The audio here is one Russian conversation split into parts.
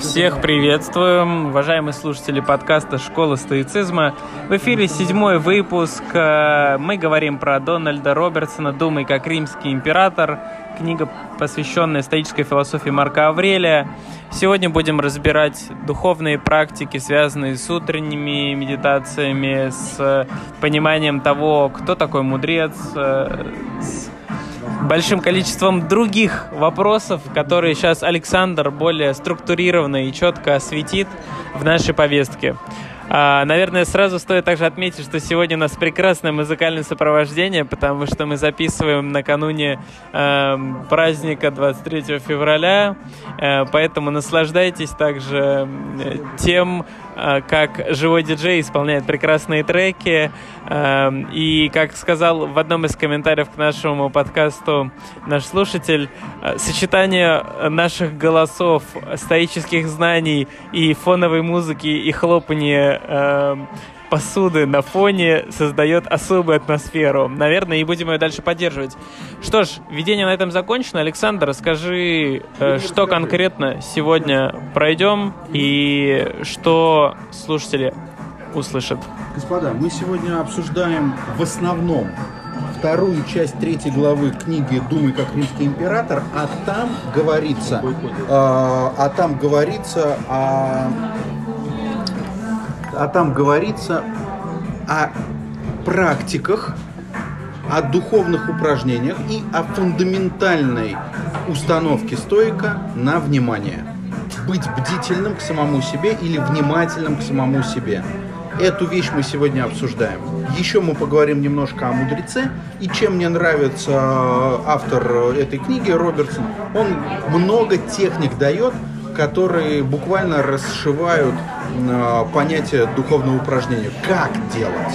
Всех приветствуем, уважаемые слушатели подкаста «Школа стоицизма». В эфире 7-й выпуск. Мы говорим про Дональда Робертсона «Думай как римский император». Книга, посвященная стоической философии Марка Аврелия. Сегодня будем разбирать духовные практики, связанные с утренними медитациями, с пониманием того, кто такой мудрец, с большим количеством других вопросов, которые сейчас Александр более структурированно и четко осветит в нашей повестке. Наверное, сразу стоит также отметить, что сегодня у нас прекрасное музыкальное сопровождение, потому что мы записываем накануне праздника 23 февраля, поэтому наслаждайтесь также тем, как живой диджей исполняет прекрасные треки. И, как сказал в одном из комментариев к нашему подкасту наш слушатель, сочетание наших голосов, стоических знаний и фоновой музыки, и хлопанье посуды на фоне создает особую атмосферу. Наверное, и будем ее дальше поддерживать. Что ж, введение на этом закончено. Александр, расскажи, что конкретно сегодня пройдем и что слушатели услышат. Господа, мы сегодня обсуждаем в основном вторую часть третьей главы книги «Думай как римский император», а там говорится о практиках, о духовных упражнениях и о фундаментальной установке стоика на внимание. Быть бдительным к самому себе или внимательным к самому себе. Эту вещь мы сегодня обсуждаем. Еще мы поговорим немножко о мудреце. И чем мне нравится автор этой книги, Робертсон, он много техник дает, которые буквально расшивают понятие духовного упражнения. Как делать?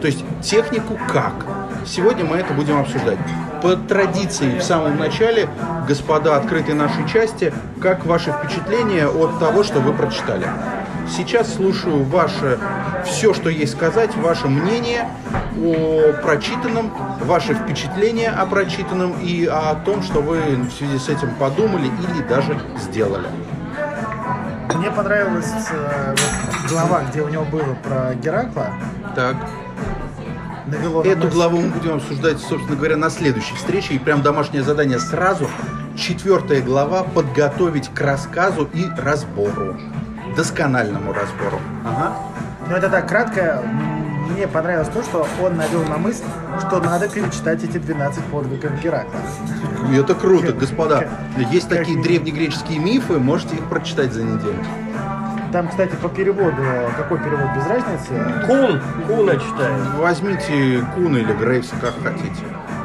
То есть технику как. Сегодня мы это будем обсуждать. По традиции в самом начале, господа, открытой нашей части, как ваши впечатления от того, что вы прочитали? Сейчас слушаю ваше, все, что есть сказать, ваше мнение о прочитанном, ваши впечатления о прочитанном и о том, что вы в связи с этим подумали или даже сделали. Мне понравилась глава, где у него было про Геракла. Так. Эту главу мы будем обсуждать, собственно говоря, на следующей встрече. И прям домашнее задание сразу. 4-я глава подготовить к рассказу и разбору. Доскональному разбору. Ага. Ну, это так, кратко. Мне понравилось то, что он навел на мысль, что надо перечитать эти 12 подвигов Геракла. Это круто, господа. Есть такие древнегреческие мифы, можете их прочитать за неделю. Там, кстати, по переводу, какой перевод, без разницы? Куна читает. Возьмите Куна или Грейса, как хотите.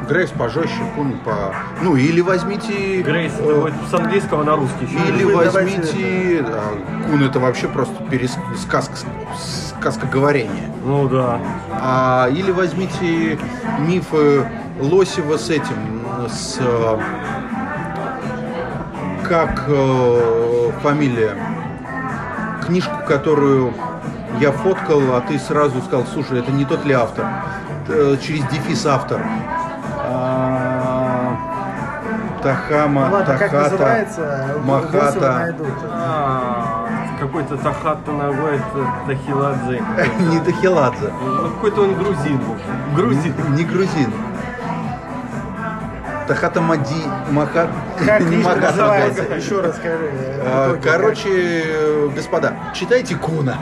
Грейс пожестче, Кун по... Ну, или возьмите... Грейс, с английского на русский. Или возьмите... Давайте... Кун — это вообще просто сказкоговорение. Ну, да. Или возьмите мифы Лосева с этим, с... Как фамилия? Книжку, которую я фоткал, а ты сразу сказал, слушай, это не тот ли автор? Через дефис автор. Тахама, ну, ладно, Тахата, как называется? Махата. Какой-то Тахата ногой, Тахиладзе. Не Тахиладзе. Какой-то он грузин. Не грузин. Тахата Мади, Махат. Как называется? Еще раз скажи. Короче, господа, читайте Куна.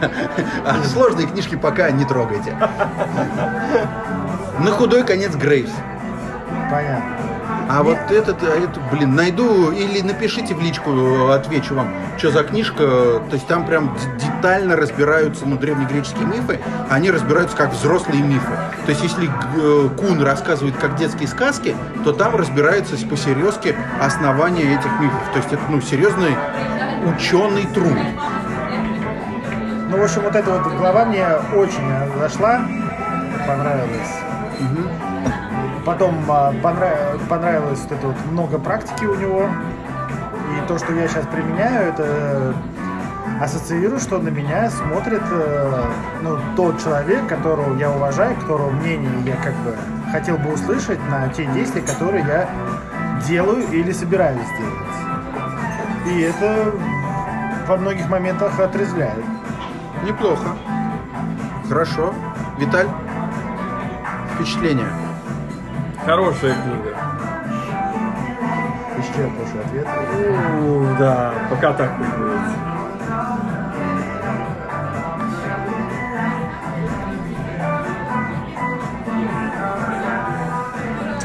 А сложные книжки пока не трогайте. На худой конец Грейс. Понятно. А нет. Вот этот, блин, найду или напишите в личку, отвечу вам, что за книжка. То есть там прям детально разбираются, ну, древнегреческие мифы, они разбираются как взрослые мифы. То есть если Кун рассказывает как детские сказки, то там разбираются посерьезки основания этих мифов. То есть это, ну, серьезный ученый труд. Ну, в общем, вот эта вот глава мне очень зашла, понравилась. Угу. Потом понравилось вот это вот много практики у него. И то, что я сейчас применяю, это ассоциирую, что на меня смотрит, ну, тот человек, которого я уважаю, которого мнение я как бы хотел бы услышать на те действия, которые я делаю или собираюсь делать. И это во многих моментах отрезвляет. Неплохо. Хорошо. Виталь? Впечатление. Хорошая книга. Исчерпывающий ответ. Да, пока так будет.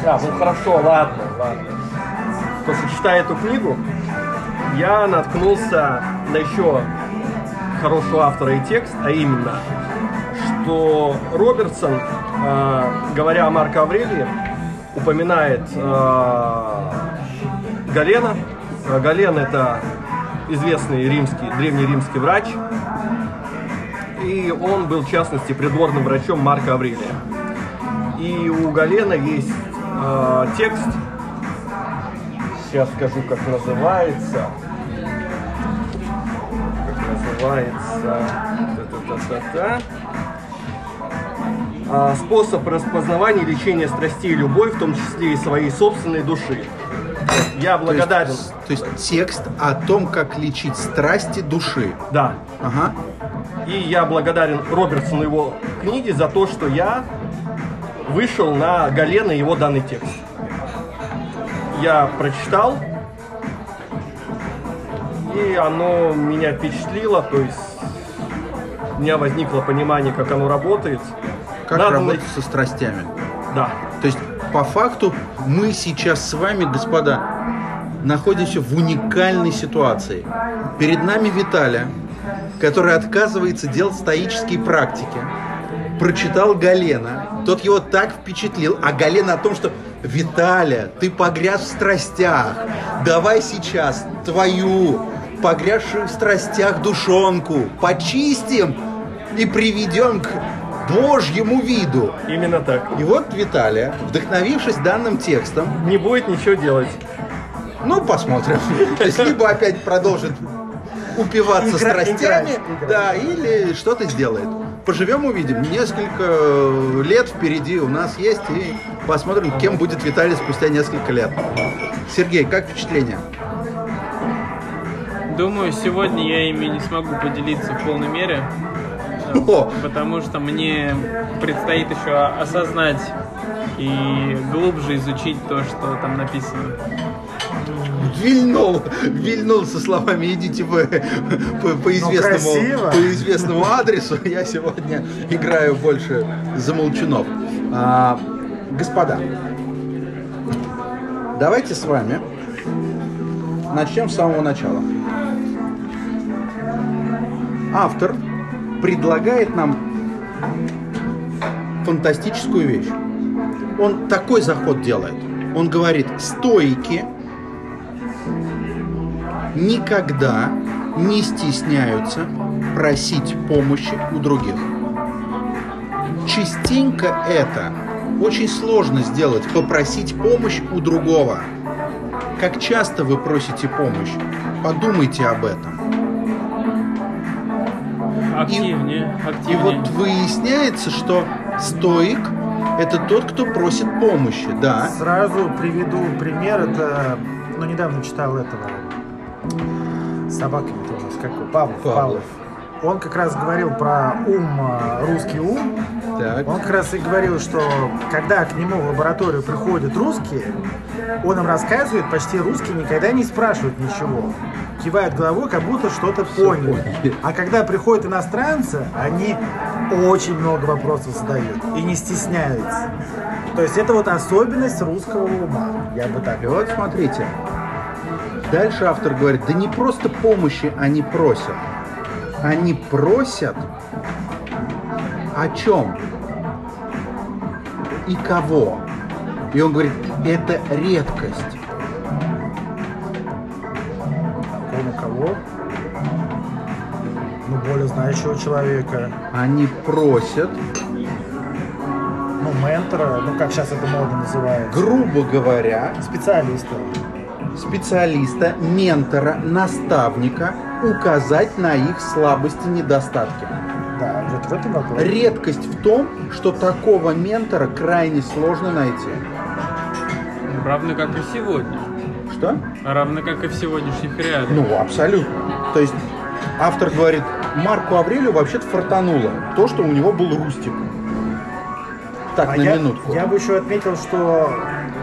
Да, ну хорошо, ладно, ладно. После читая эту книгу, я наткнулся на еще хорошего автора и текст, а именно, что Робертсон, говоря о Марке Аврелии, упоминает Галена. Гален – это известный римский, древнеримский врач, и он был, в частности, придворным врачом Марка Аврелия. И у Галена есть текст, сейчас скажу, как называется. Способ распознавания и лечения страстей и любовь, в том числе и своей собственной души. Я благодарен. То есть текст о том, как лечить страсти души. Да. Ага. И я благодарен Робертсону и его книге за то, что я вышел на Галена и его данный текст. Я прочитал, и оно меня впечатлило, то есть у меня возникло понимание, как оно работает. Как работать со страстями. Да. То есть по факту мы сейчас с вами, господа, находимся в уникальной ситуации. Перед нами Виталия, который отказывается делать стоические практики. Прочитал Галена, тот его так впечатлил, а Гален о том, что «Виталя, ты погряз в страстях, давай сейчас твою погрязшую в страстях душонку почистим и приведем к Божьему виду». Именно так. И вот Виталия, вдохновившись данным текстом... Не будет ничего делать. Ну, посмотрим. То есть, либо опять продолжит упиваться страстями, да, или что-то сделает. Поживем, увидим. Несколько лет впереди у нас есть, и посмотрим, кем будет Виталий спустя несколько лет. Сергей, как впечатление? Думаю, сегодня я ими не смогу поделиться в полной мере, потому что мне предстоит еще осознать и глубже изучить то, что там написано. Вильнул со словами «идите вы по известному адресу, я сегодня играю больше за молчунов». Господа, давайте с вами начнем с самого начала. Автор предлагает нам фантастическую вещь. Он такой заход делает. Он говорит: «Стоики никогда не стесняются просить помощи у других». Частенько это очень сложно сделать, попросить помощь у другого. Как часто вы просите помощь? Подумайте об этом. Активнее. И вот выясняется, что стоик — это тот, кто просит помощи, да. Сразу приведу пример, это, недавно читал этого. Собаками тоже, как Павлов. Он как раз говорил про русский ум. Так. Он как раз и говорил, что когда к нему в лабораторию приходят русские, он им рассказывает, почти русские никогда не спрашивают ничего. Кивают головой, как будто что-то поняли. А когда приходят иностранцы, они очень много вопросов задают и не стесняются. То есть это вот особенность русского ума. Я бы так... И вот смотрите. Дальше автор говорит: да не просто помощи они просят. Они просят о чем и кого. И он говорит: это редкость. О кого? Более знающего человека. Они просят... ментора, как сейчас это модно называют. Грубо говоря... Специалиста, ментора, наставника, указать на их слабости, недостатки. Да, вот в этом вопрос. Редкость в том, что такого ментора крайне сложно найти. Равно как и сегодня. Что? Равно как и в сегодняшних реалиях. Абсолютно. То есть Автор говорит, Марку Аврелию вообще-то фартануло то, что у него был рустик. Так, на минутку. Я бы еще отметил, что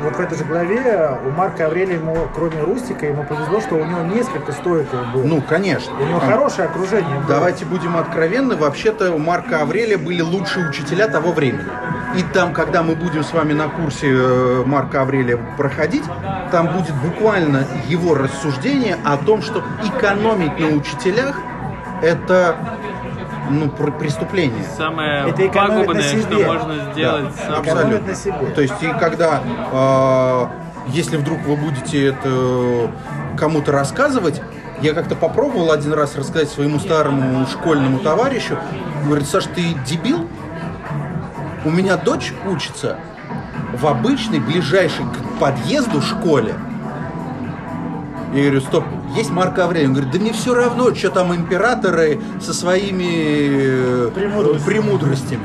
вот в этой же главе у Марка Аврелия, ему, кроме рустика, ему повезло, что у него несколько стоиков было. Ну, конечно. У него хорошее окружение было. Давайте будем откровенны, вообще-то у Марка Аврелия были лучшие учителя того времени. И там, когда мы будем с вами на курсе Марка Аврелия проходить, там будет буквально его рассуждение о том, что экономить на учителях – это преступление. Самое это пагубное, что можно сделать. Да, абсолютно. На себе. То есть, и когда, если вдруг вы будете это кому-то рассказывать, я как-то попробовал один раз рассказать своему старому школьному товарищу, говорит, Саш, ты дебил? У меня дочь учится в обычной, ближайшей к подъезду школе. Я говорю, стоп, есть Марк Аврелий. Он говорит, да мне все равно, что там императоры со своими премудростями.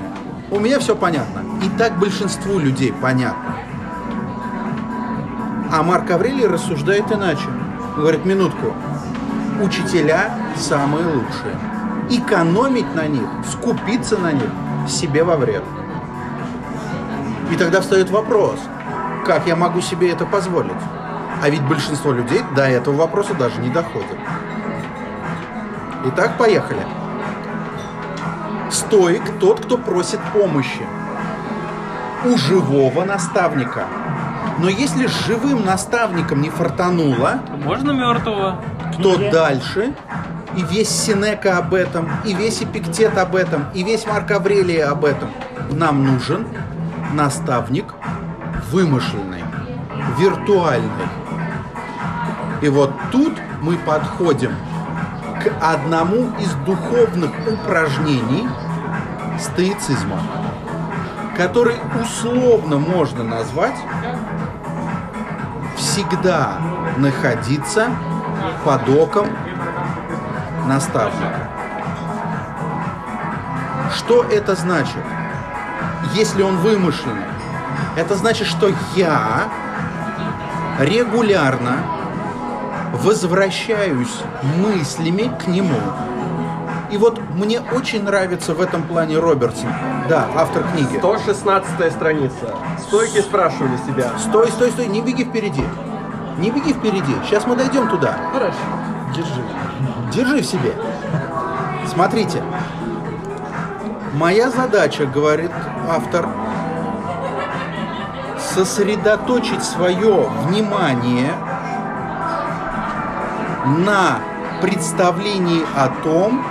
У меня все понятно. И так большинству людей понятно. А Марк Аврелий рассуждает иначе. Он говорит, минутку, учителя самые лучшие. Экономить на них, скупиться на них себе во вред. И тогда встает вопрос, как я могу себе это позволить? А ведь большинство людей до этого вопроса даже не доходит. Итак, поехали. Стоик – тот, кто просит помощи у живого наставника. Но если с живым наставником не фартануло… Можно мертвого? То дальше… И весь Синека об этом, и весь Эпиктет об этом, и весь Марк Аврелий об этом. Нам нужен наставник вымышленный, виртуальный. И вот тут мы подходим к одному из духовных упражнений стоицизма, который условно можно назвать «всегда находиться под оком наставника». Что это значит? Если он вымышленный, это значит, что я регулярно возвращаюсь мыслями к нему. И вот мне очень нравится в этом плане Робертсон. Да, автор книги. 116-я страница. Стойки спрашивали себя. Стой, стой, стой, не беги впереди. Не беги впереди. Сейчас мы дойдем туда. Хорошо. Держи. Держи в себе. Смотрите. Моя задача, говорит автор, сосредоточить свое внимание на представлении о том,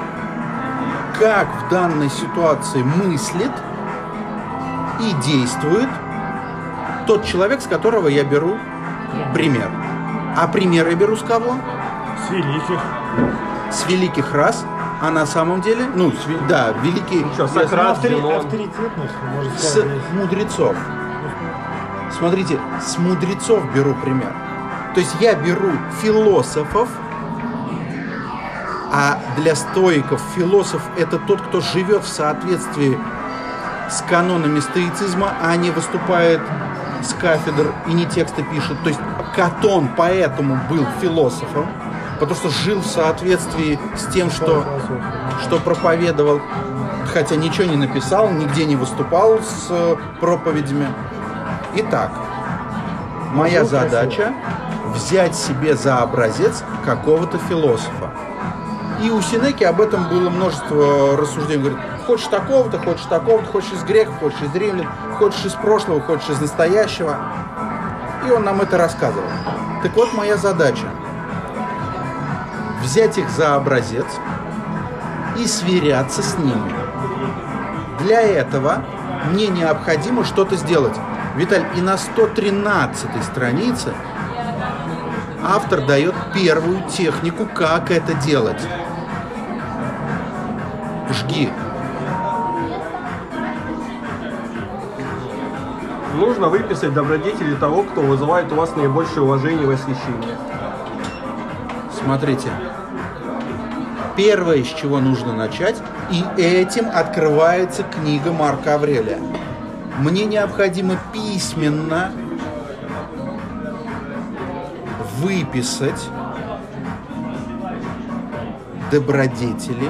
как в данной ситуации мыслит и действует тот человек, с которого я беру пример. А пример я беру с кого? С великих. С великих рас, а на самом деле, да, великий Сократ, авторитетных, можно сказать, с мудрецов. Смотрите, с мудрецов беру пример. То есть я беру философов, а для стоиков философ – это тот, кто живет в соответствии с канонами стоицизма, а не выступает с кафедр и не тексты пишет. То есть Катон поэтому был философом, потому что жил в соответствии с тем, что проповедовал, хотя ничего не написал, нигде не выступал с проповедями. Итак, моя задача взять себе за образец какого-то философа. И у Синеки об этом было множество рассуждений. Говорит, хочешь такого-то, хочешь такого-то, хочешь из греков, хочешь из римлян, хочешь из прошлого, хочешь из настоящего. И он нам это рассказывал. Так вот, моя задача взять их за образец и сверяться с ними. Для этого мне необходимо что-то сделать. Виталий, и на 113-й странице автор дает первую технику, как это делать. Жги. Нужно выписать добродетели того, кто вызывает у вас наибольшее уважение и восхищение. Смотрите. Первое, с чего нужно начать, и этим открывается книга Марка Аврелия. Мне необходимо письменно выписать добродетели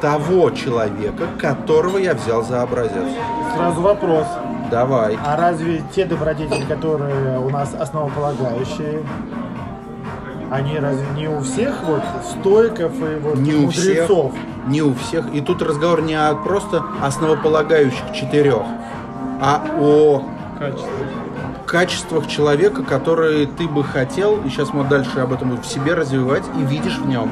того человека, которого я взял за образец. Сразу вопрос. Давай. А разве те добродетели, которые у нас основополагающие, они разве не у всех вот стоиков и вот не мудрецов? Не у всех. И тут разговор не о просто основополагающих четырех, а о качествах человека, которые ты бы хотел, и сейчас мы дальше об этом будем, в себе развивать и видишь в нем.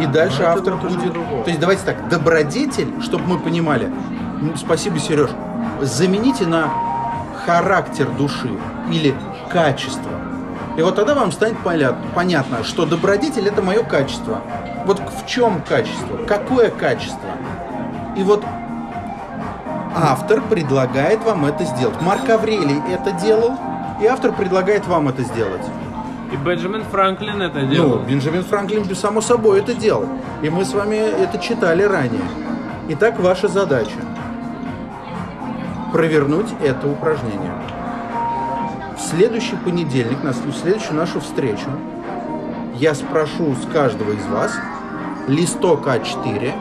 И дальше автор будет... То есть давайте так, добродетель, чтобы мы понимали, спасибо, Сереж, замените на характер души или качество. И вот тогда вам станет понятно, что добродетель – это мое качество. Вот в чем качество? Какое качество? И вот автор предлагает вам это сделать. Марк Аврелий это делал, и автор предлагает вам это сделать. И Бенджамин Франклин это делал. Ну, Бенджамин Франклин, само собой, это делал. И мы с вами это читали ранее. Итак, ваша задача – провернуть это упражнение. В следующий понедельник, в следующую нашу встречу, я спрошу с каждого из вас листок А4,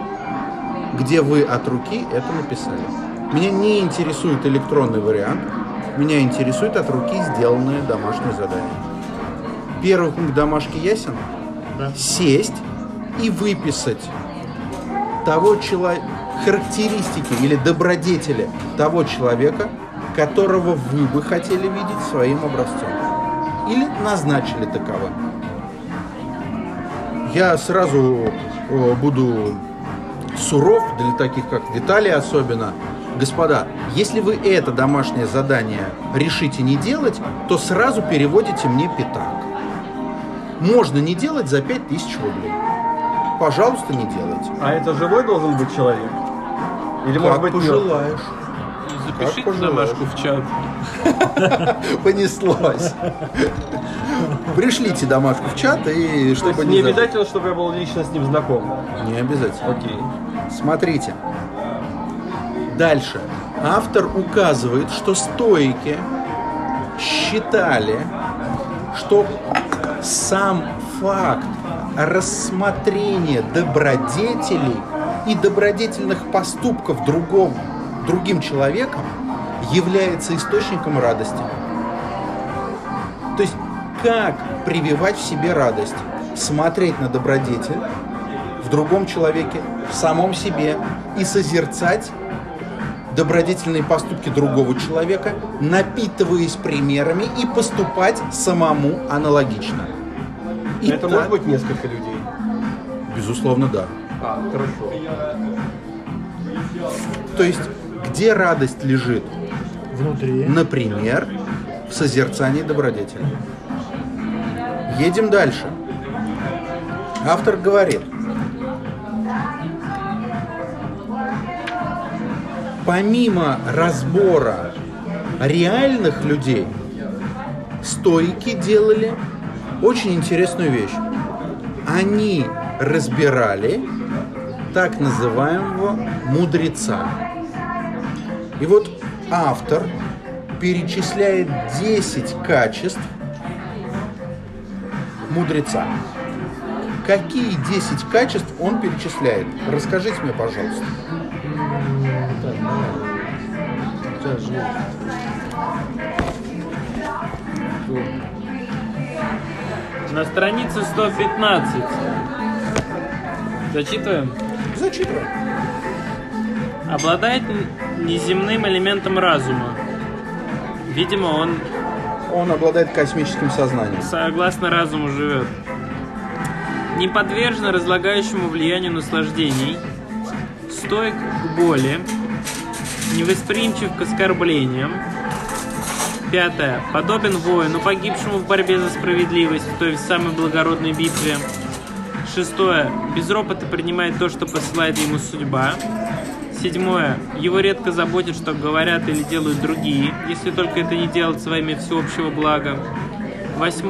где вы от руки это написали. Меня не интересует электронный вариант, меня интересует от руки сделанное домашнее задание. Первый пункт домашки ясен? Да. Сесть и выписать того характеристики или добродетели того человека, которого вы бы хотели видеть своим образцом. Или назначили таковым. Я сразу буду суров для таких, как Виталий особенно. Господа, если вы это домашнее задание решите не делать, то сразу переводите мне пятак. Можно не делать за 5000 рублей. Пожалуйста, не делайте. А это живой должен быть человек? Или может быть пожелаешь? Запишите домашку в чат. Понеслось. Пришлите домашку в чат и чтобы не обязательно, чтобы я был лично с ним знаком. Не обязательно. Окей. Смотрите. Дальше. Автор указывает, что стоики считали, что сам факт рассмотрения добродетелей и добродетельных поступков другим человеком является источником радости. То есть, как прививать в себе радость? Смотреть на добродетель в другом человеке, в самом себе и созерцать добродетельные поступки другого человека, напитываясь примерами и поступать самому аналогично. И это может быть несколько людей? Безусловно, да. А, хорошо. То есть, где радость лежит? Внутри. Например, в созерцании добродетели. Едем дальше. Автор говорит: помимо разбора реальных людей, стоики делали очень интересную вещь. Они разбирали так называемого мудреца. И вот автор перечисляет 10 качеств мудреца. Какие 10 качеств он перечисляет? Расскажите мне, пожалуйста. На странице 115. Зачитываем? Зачитываем. Обладает неземным элементом разума. Видимо, он обладает космическим сознанием. Согласно разуму живет. Не подвержен разлагающему влиянию наслаждений. Стойк к боли. Невосприимчив к оскорблениям. 5. Подобен воину, погибшему в борьбе за справедливость, то есть в самой благородной битве. 6. Без ропота принимает то, что посылает ему судьба. 7. Его редко заботит, что говорят или делают другие, если только это не делать с вами всеобщего блага. 8.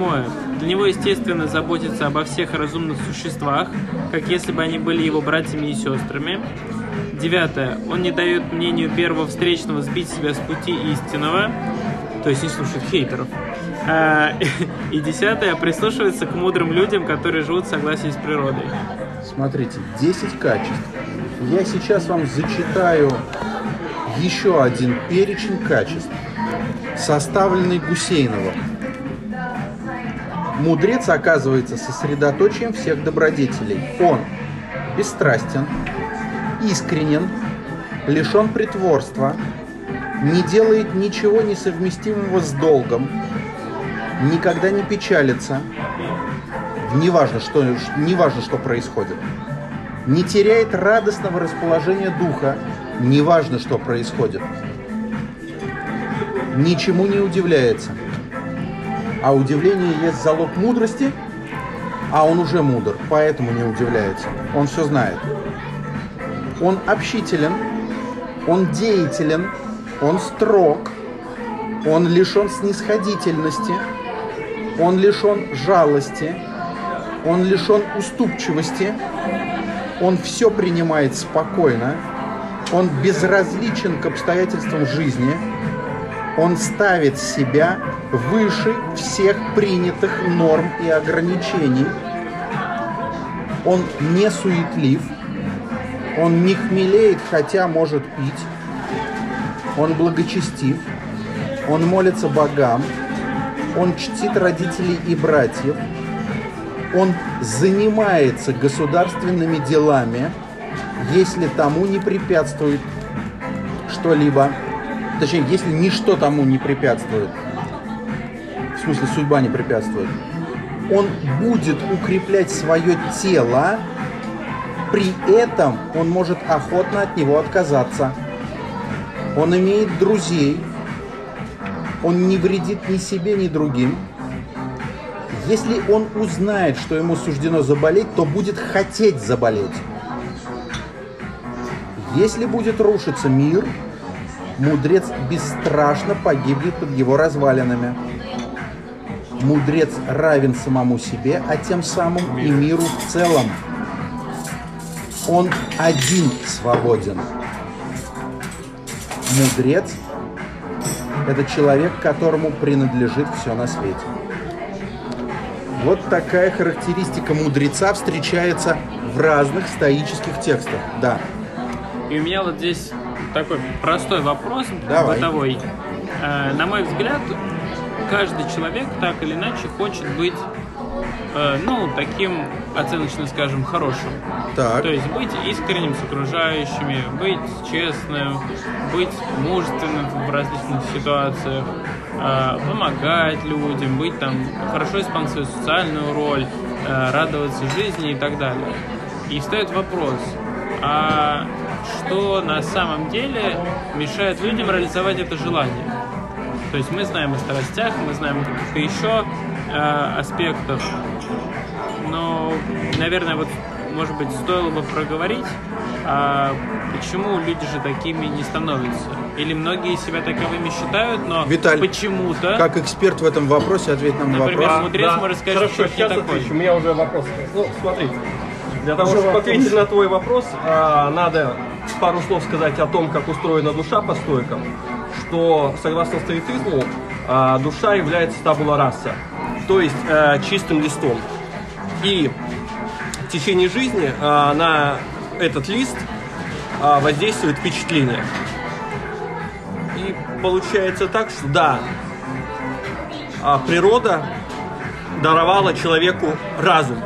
Для него, естественно, заботиться обо всех разумных существах, как если бы они были его братьями и сестрами. 9. Он не дает мнению первого встречного сбить себя с пути истинного, то есть не слушает хейтеров. И десятое, прислушивается к мудрым людям, которые живут в согласии с природой. Смотрите, 10 качеств. Я сейчас вам зачитаю еще один перечень качеств, составленный Гусейновым. Мудрец оказывается сосредоточием всех добродетелей. Он бесстрастен, искренен, лишен притворства, не делает ничего несовместимого с долгом, никогда не печалится, неважно, что происходит, не теряет радостного расположения духа, неважно, что происходит, ничему не удивляется. А удивление есть залог мудрости, а он уже мудр, поэтому не удивляется. Он все знает. Он общителен, он деятелен, он строг, он лишен снисходительности, он лишен жалости, он лишен уступчивости, он все принимает спокойно, он безразличен к обстоятельствам жизни, он ставит себя выше всех принятых норм и ограничений, он не суетлив, он не хмелеет, хотя может пить, он благочестив, он молится богам, он чтит родителей и братьев, он занимается государственными делами, если тому не препятствует что-либо, точнее, если ничто тому не препятствует, в смысле судьба не препятствует, он будет укреплять свое тело, при этом он может охотно от него отказаться, он имеет друзей, он не вредит ни себе, ни другим. Если он узнает, что ему суждено заболеть, то будет хотеть заболеть. Если будет рушиться мир, мудрец бесстрашно погибнет под его развалинами. Мудрец равен самому себе, а тем самым и миру в целом. Он один свободен. Мудрец – это человек, которому принадлежит все на свете. Вот такая характеристика мудреца встречается в разных стоических текстах. Да. И у меня вот здесь такой простой вопрос. Давай. Бытовой. На мой взгляд, каждый человек так или иначе хочет быть, таким, оценочно скажем, хорошим. Так. То есть быть искренним с окружающими, быть честным, быть мужественным в различных ситуациях, помогать людям, быть там, хорошо исполнять свою социальную роль, радоваться жизни и так далее. И встает вопрос, а что на самом деле мешает людям реализовать это желание? То есть мы знаем о страстях, мы знаем о каких-то еще аспектах, но, наверное, вот, может быть, стоило бы проговорить, почему люди же такими не становятся. Или многие себя таковыми считают, но Виталь, почему-то... как эксперт в этом вопросе, ответь нам на вопрос. Например, мудрец может сказать, хорошо, что сейчас отвечу, у меня уже вопрос. Ну, смотрите, для того, чтобы ответить на твой вопрос, надо пару слов сказать о том, как устроена душа по стоикам, что, согласно стоицизму, душа является табула раса, то есть чистым листом. И в течение жизни на этот лист воздействует впечатление. И получается так, что да, природа даровала человеку разум,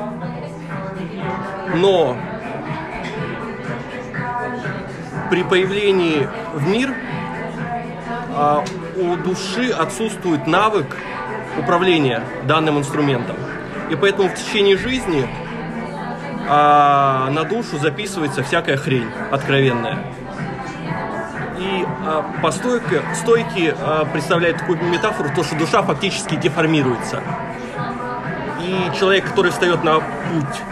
но при появлении в мир у души отсутствует навык управления данным инструментом. И поэтому в течение жизни на душу записывается всякая хрень откровенная. И стойки представляют такую метафору, то, что душа фактически деформируется. И человек, который встает на путь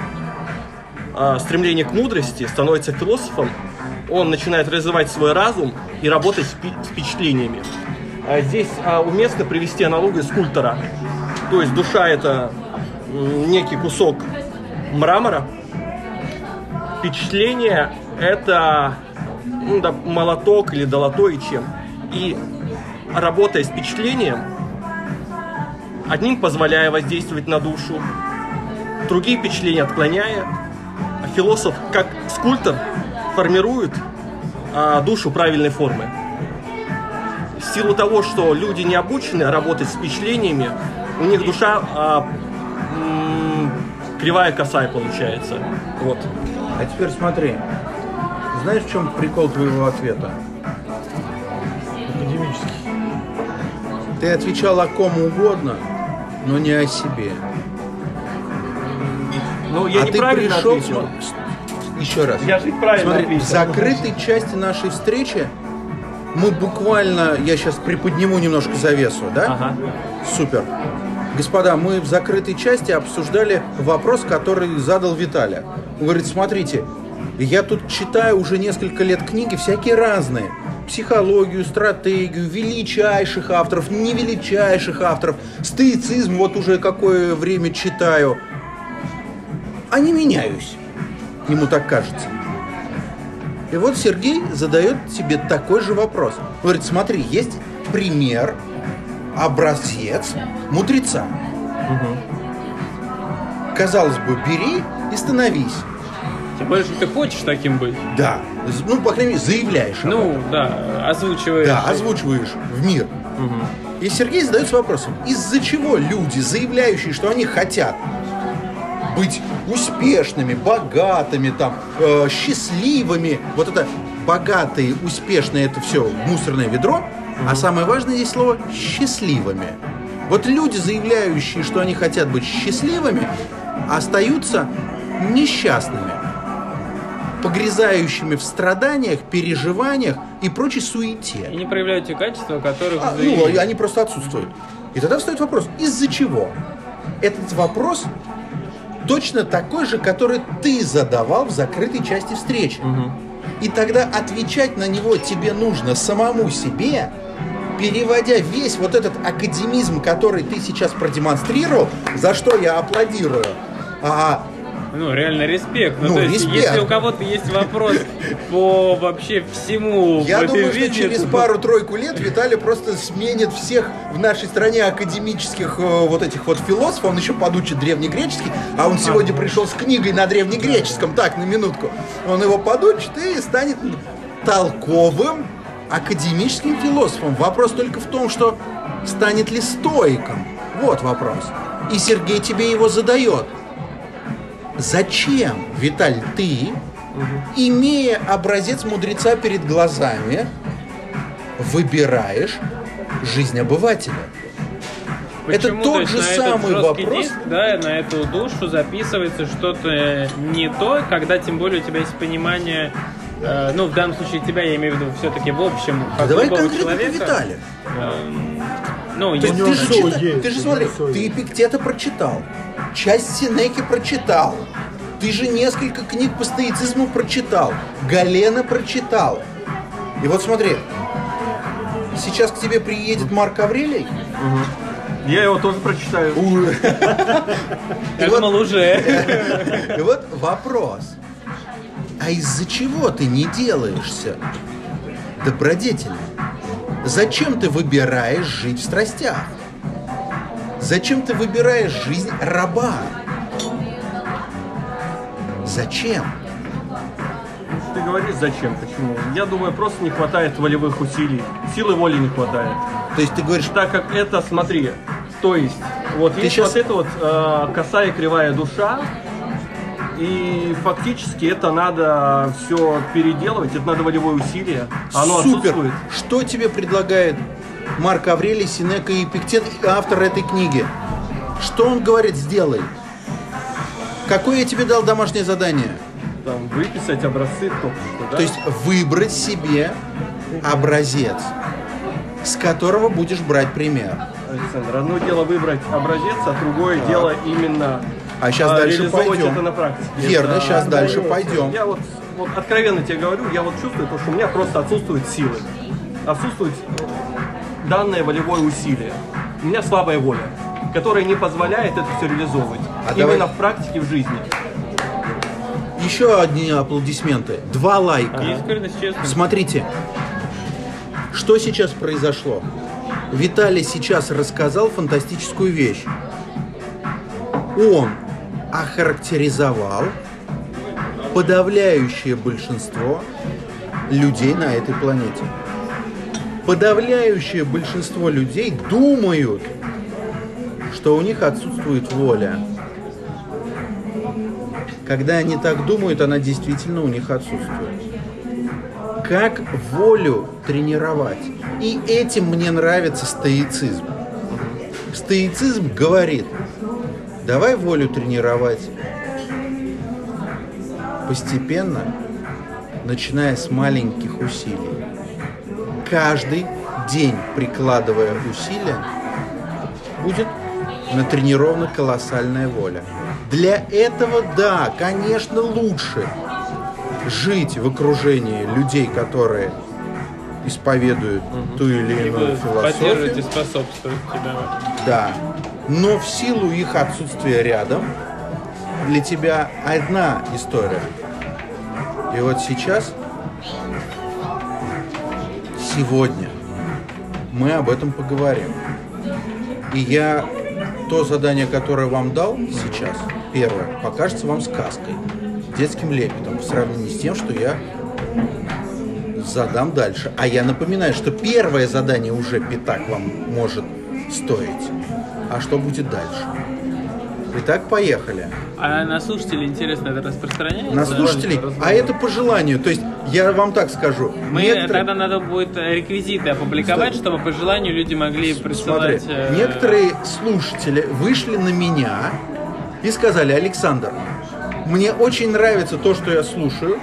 стремления к мудрости, становится философом, он начинает развивать свой разум и работать с впечатлениями. Здесь уместно привести аналогию скульптора. То есть душа – это некий кусок мрамора. Впечатление – это молоток или долото и чем. И работая с впечатлением, одним позволяя воздействовать на душу, другие впечатления отклоняя. Философ, как скульптор, формирует душу правильной формы. В силу того, что люди не обучены работать с впечатлениями, у них душа кривая, косая получается. Вот. А теперь смотри, знаешь, в чем прикол твоего ответа? Академический. Ты отвечал о ком угодно, но не о себе. Ну, я неправильно пришел... ответил. Еще раз. Я же правильно ответил. В закрытой части нашей встречи мы буквально... Я сейчас приподниму немножко завесу, да? Ага. Супер. Господа, мы в закрытой части обсуждали вопрос, который задал Виталий. Он говорит, смотрите, я тут читаю уже несколько лет книги всякие разные. Психологию, стратегию, величайших авторов, невеличайших авторов, стоицизм, вот уже какое время читаю. А не меняюсь, ему так кажется. И вот Сергей задает тебе такой же вопрос. Говорит, смотри, есть пример, образец мудреца. Угу. Казалось бы, бери и становись. Тем более, что ты хочешь таким быть. Да. Ну, по крайней мере, заявляешь. Ну, об этом. Да, озвучиваешь. Да, озвучиваешь в мир. Угу. И Сергей задается вопросом, из-за чего люди, заявляющие, что они хотят быть успешными, богатыми, там, счастливыми, вот это богатые, успешные, это все мусорное ведро, а самое важное здесь слово «счастливыми». Вот люди, заявляющие, что они хотят быть счастливыми, остаются несчастными, погрязающими в страданиях, переживаниях и прочей суете. И не проявляют те качества, которых... ну, они просто отсутствуют. И тогда встает вопрос, из-за чего? Этот вопрос точно такой же, который ты задавал в закрытой части встречи. Угу. И тогда отвечать на него тебе нужно самому себе, переводя весь вот этот академизм, который ты сейчас продемонстрировал, за что я аплодирую. Ну, реально респект. Ну, то есть, респект. Если у кого-то есть вопрос по вообще всему... Я думаю, что через пару-тройку лет Виталий просто сменит всех в нашей стране академических вот этих вот философов. Он еще подучит древнегреческий, а он сегодня пришел с книгой на древнегреческом, так, на минутку. Он его подучит и станет толковым академическим философом. Вопрос только в том, что станет ли стоиком. Вот вопрос. И Сергей тебе его задает. Зачем, Виталь, ты, имея образец мудреца перед глазами, выбираешь жизнь обывателя? Почему? Это тот же самый вопрос. Диск, да, на эту душу записывается что-то не то, когда тем более у тебя есть понимание, ну, в данном случае тебя, я имею в виду, все-таки в общем, как любого человека. Ну, ты же смотри, ты Эпиктета прочитал, часть Синеки прочитал, ты же несколько книг по стоицизму прочитал, Галена прочитал. И вот смотри, сейчас к тебе приедет Марк Аврелий. Угу. Я его тоже прочитаю. Я думал, уже. И вот вопрос. А из-за чего ты не делаешься добродетелем? Зачем ты выбираешь жить в страстях? Зачем ты выбираешь жизнь раба? Зачем? Ты говоришь, зачем, почему? Я думаю, просто не хватает волевых усилий. Силы воли не хватает. То есть ты говоришь... Так как это, смотри, то есть... Вот есть сейчас... вот эта вот косая кривая душа, и фактически это надо все переделывать, это надо волевое усилие. Оно супер. Отсутствует. Что тебе предлагает Марк Аврелий, Синека и Эпиктет, автор этой книги? Что он говорит, сделай? Какое я тебе дал домашнее задание? Там выписать образцы топ-то, да? То есть выбрать себе образец, с которого будешь брать пример. Александр, одно дело выбрать образец, а другое дело именно... А сейчас дальше пойдем. Это на практике. Верно, это, сейчас дальше пойдем. Я вот откровенно тебе говорю, я вот чувствую, то, что у меня просто отсутствуют силы. Отсутствует данное волевое усилие. У меня слабая воля, которая не позволяет это все реализовывать. Именно в практике, в жизни. Еще одни аплодисменты. 2 лайка. Смотрите, что сейчас произошло. Виталий сейчас рассказал фантастическую вещь. Он охарактеризовал подавляющее большинство людей на этой планете. Подавляющее большинство людей думают, что у них отсутствует воля. Когда они так думают, она действительно у них отсутствует. Как волю тренировать? И этим мне нравится стоицизм. Стоицизм говорит: давай волю тренировать постепенно, начиная с маленьких усилий. Каждый день, прикладывая усилия, будет натренирована колоссальная воля. Для этого, да, конечно, лучше жить в окружении людей, которые исповедуют ту или иную философию. Поддерживать и способствовать тебя. Да. Но в силу их отсутствия рядом для тебя одна история. И вот сейчас, сегодня, мы об этом поговорим. И я то задание, которое вам дал сейчас, первое, покажется вам сказкой, детским лепетом в сравнении с тем, что я задам дальше. А я напоминаю, что первое задание уже пятак вам может стоить. А что будет дальше? Итак, поехали. А на слушателей, интересно, это распространяется? На слушателей? А это по желанию. То есть, я вам так скажу. Тогда надо будет реквизиты опубликовать, чтобы по желанию люди могли присылать... Смотри, некоторые слушатели вышли на меня и сказали: Александр, мне очень нравится то, что я слушаю.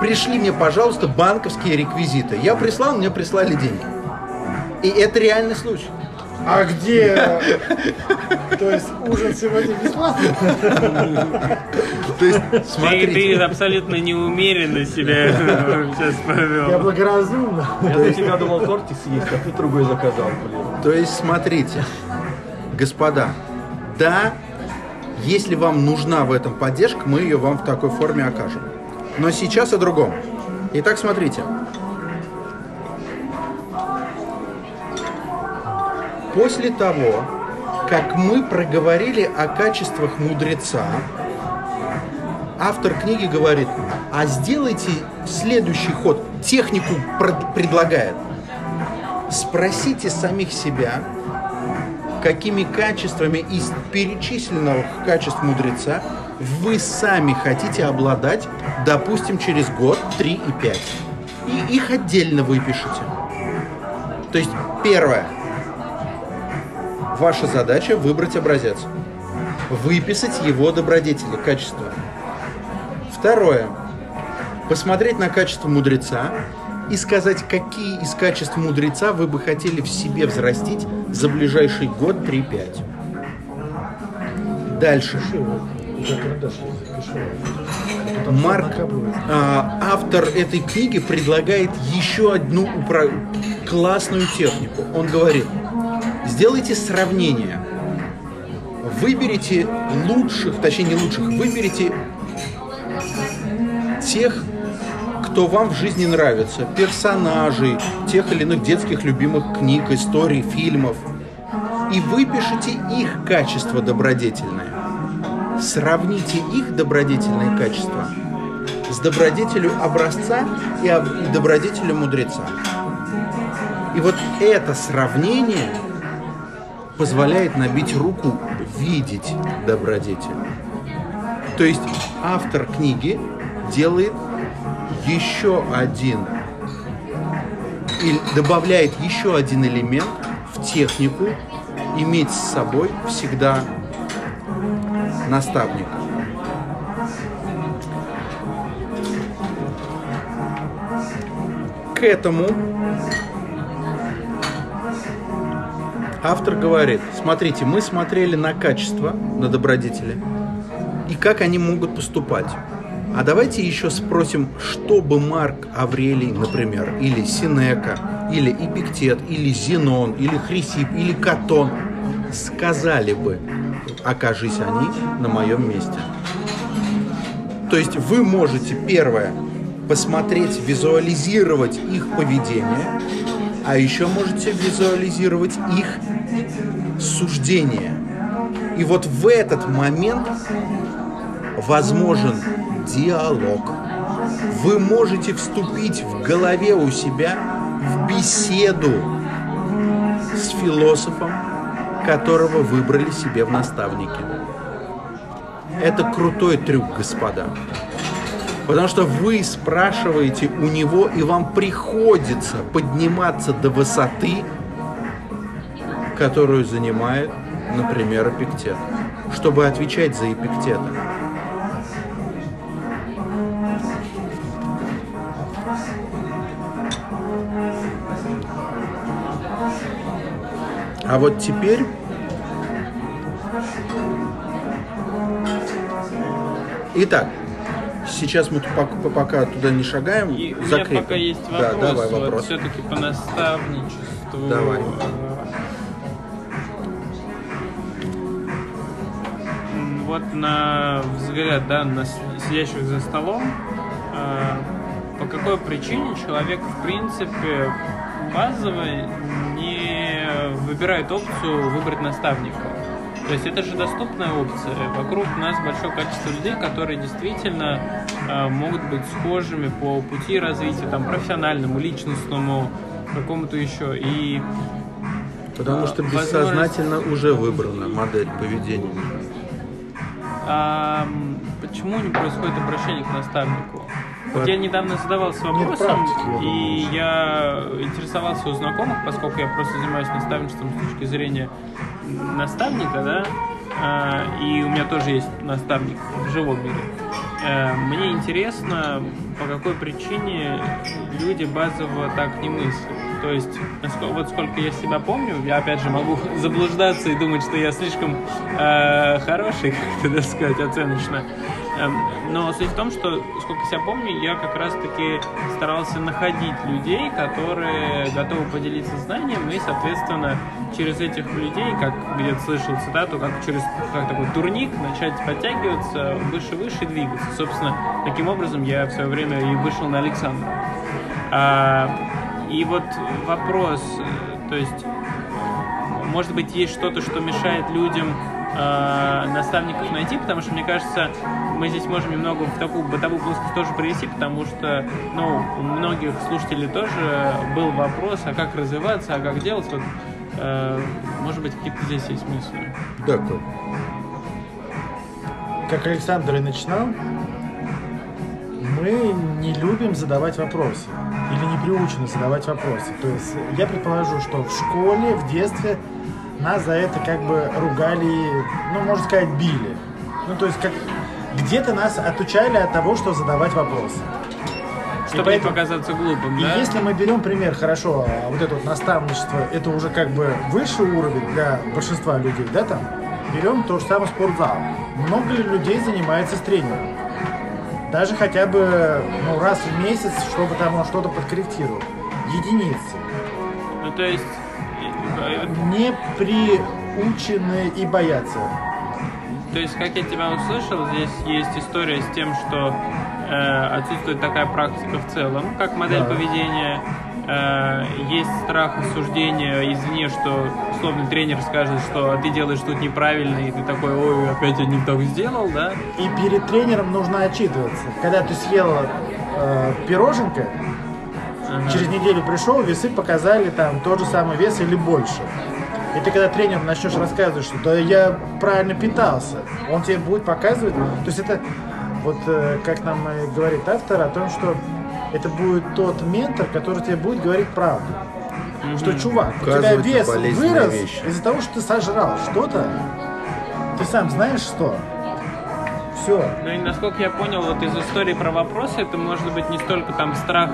Пришли мне, пожалуйста, банковские реквизиты. Я прислал, мне прислали деньги. И это реальный случай. А где? То есть ужин сегодня бесплатный? То есть, смотрите. Ты абсолютно неумеренно себя сейчас повел. Я благоразумно. Я за тебя думал тортик съесть, а ты другой заказал, блин. То есть, смотрите, господа, да, если вам нужна в этом поддержка, мы ее вам в такой форме окажем. Но сейчас о другом. Итак, смотрите. После того, как мы проговорили о качествах мудреца, автор книги говорит: а сделайте следующий ход, технику предлагает. Спросите самих себя, какими качествами из перечисленных качеств мудреца вы сами хотите обладать, допустим, через год, 3 и 5. И их отдельно выпишите. То есть, первое. Ваша задача – выбрать образец, выписать его добродетели, качества. Второе – посмотреть на качество мудреца и сказать, какие из качеств мудреца вы бы хотели в себе взрастить за ближайший год, 3-5. Дальше. Марк, автор этой книги, предлагает еще одну классную технику. Он говорит: сделайте сравнение. Выберите лучших, точнее не лучших, выберите тех, кто вам в жизни нравится. Персонажей, тех или иных детских любимых книг, историй, фильмов. И выпишите их качества добродетельные. Сравните их добродетельные качества с добродетелью образца и добродетелью мудреца. И вот это сравнение позволяет набить руку, видеть добродетель. То есть автор книги делает еще один, или добавляет еще один элемент в технику иметь с собой всегда наставника. К этому автор говорит: смотрите, мы смотрели на качества, на добродетели, и как они могут поступать. А давайте еще спросим, что бы Марк Аврелий, например, или Синека, или Эпиктет, или Зенон, или Хрисип, или Катон сказали бы, окажись они на моем месте. То есть вы можете, первое, посмотреть, визуализировать их поведение, а еще можете визуализировать их суждения. И вот в этот момент возможен диалог. Вы можете вступить в голове у себя в беседу с философом, которого выбрали себе в наставники. Это крутой трюк, господа. Потому что вы спрашиваете у него, и вам приходится подниматься до высоты, которую занимает, например, Эпиктет, чтобы отвечать за Эпиктета. А вот теперь итак, сейчас мы пока туда не шагаем. У меня пока есть вопрос. Да, давай, вопрос. Вот все-таки по наставничеству. Давай. Вот на взгляд, да, на сидящих за столом, по какой причине человек, в принципе, базовый выбирает опцию выбрать наставника. То есть это же доступная опция. Вокруг нас большое количество людей, которые действительно могут быть схожими по пути развития, там, профессиональному, личностному, какому-то еще. И потому что бессознательно уже выбрана модель поведения. Почему не происходит обращение к наставнику? Я недавно задавался вопросом, и я интересовался у знакомых, поскольку я просто занимаюсь наставничеством с точки зрения наставника, да, и у меня тоже есть наставник в живом мире. Мне интересно, по какой причине люди базово так не мыслят. То есть, вот сколько я себя помню, я опять же могу заблуждаться и думать, что я слишком хороший, как-то, так сказать, оценочно. Но суть в том, что, сколько себя помню, я как раз-таки старался находить людей, которые готовы поделиться знанием, и, соответственно, через этих людей, как где-то слышал цитату, как через такой турник начать подтягиваться, выше-выше двигаться. Собственно, таким образом я в свое время и вышел на Александра. И вот вопрос, то есть, может быть, есть что-то, что мешает людям наставников найти, потому что, мне кажется, мы здесь можем немного в такую бытовую плоскость тоже привести, потому что, ну, у многих слушателей тоже был вопрос, а как развиваться, а как делать, вот, может быть, какие-то здесь есть мысли. Да, как Александр и начинал, мы не любим задавать вопросы. Или не приучены задавать вопросы. То есть я предположу, что в школе, в детстве нас за это как бы ругали, ну, можно сказать, били. Ну, то есть как где-то нас отучали от того, что задавать вопросы. Чтобы поэтому не показаться глупым, да? И если мы берем пример, хорошо, вот это вот наставничество, это уже как бы высший уровень для большинства людей, да, там? Берем то же самое спортзал. Много ли людей занимается с тренером? Даже хотя бы, ну, раз в месяц, чтобы там он что-то подкорректировал. Единицы. Ну, то есть не приучены и боятся. То есть, как я тебя услышал, здесь есть история с тем, что отсутствует такая практика в целом, как модель поведения. Есть страх осуждения извне, что условно тренер скажет, что ты делаешь тут неправильно, и ты такой, ой, опять я не так сделал, да? И перед тренером нужно отчитываться. Когда ты съел пироженка, через неделю пришел, весы показали там тот же самый вес или больше. И ты когда тренеру начнешь рассказывать, что да я правильно питался, он тебе будет показывать. То есть это, вот как нам говорит автор, о том, что это будет тот ментор, который тебе будет говорить правду. Что, чувак, указывает, у тебя вес вырос из-за того, что ты сожрал что-то, ты сам знаешь что. Все. Ну и насколько я понял, вот из истории про вопросы, это может быть не столько там страх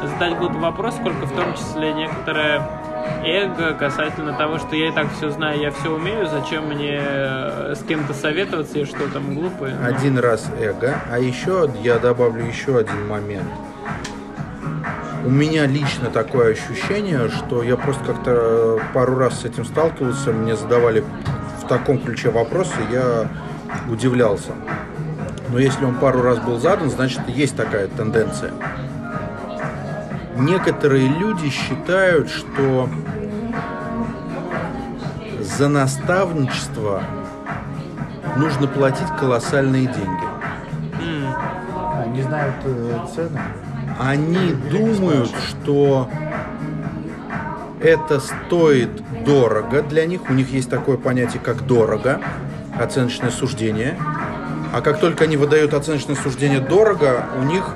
задать глупый вопрос, сколько в том числе некоторое эго касательно того, что я и так все знаю, я все умею, зачем мне с кем-то советоваться и что там глупое. Но... Один раз эго, а еще я добавлю еще один момент. У меня лично такое ощущение, что я просто как-то пару раз с этим сталкивался, мне задавали в таком ключе вопросы, я удивлялся. Но если он пару раз был задан, значит, есть такая тенденция. некоторые люди считают, что за наставничество нужно платить колоссальные деньги. Они знают цену. Они думают, что это стоит дорого для них. У них есть такое понятие, как дорого, оценочное суждение. А как только они выдают оценочное суждение дорого, у них...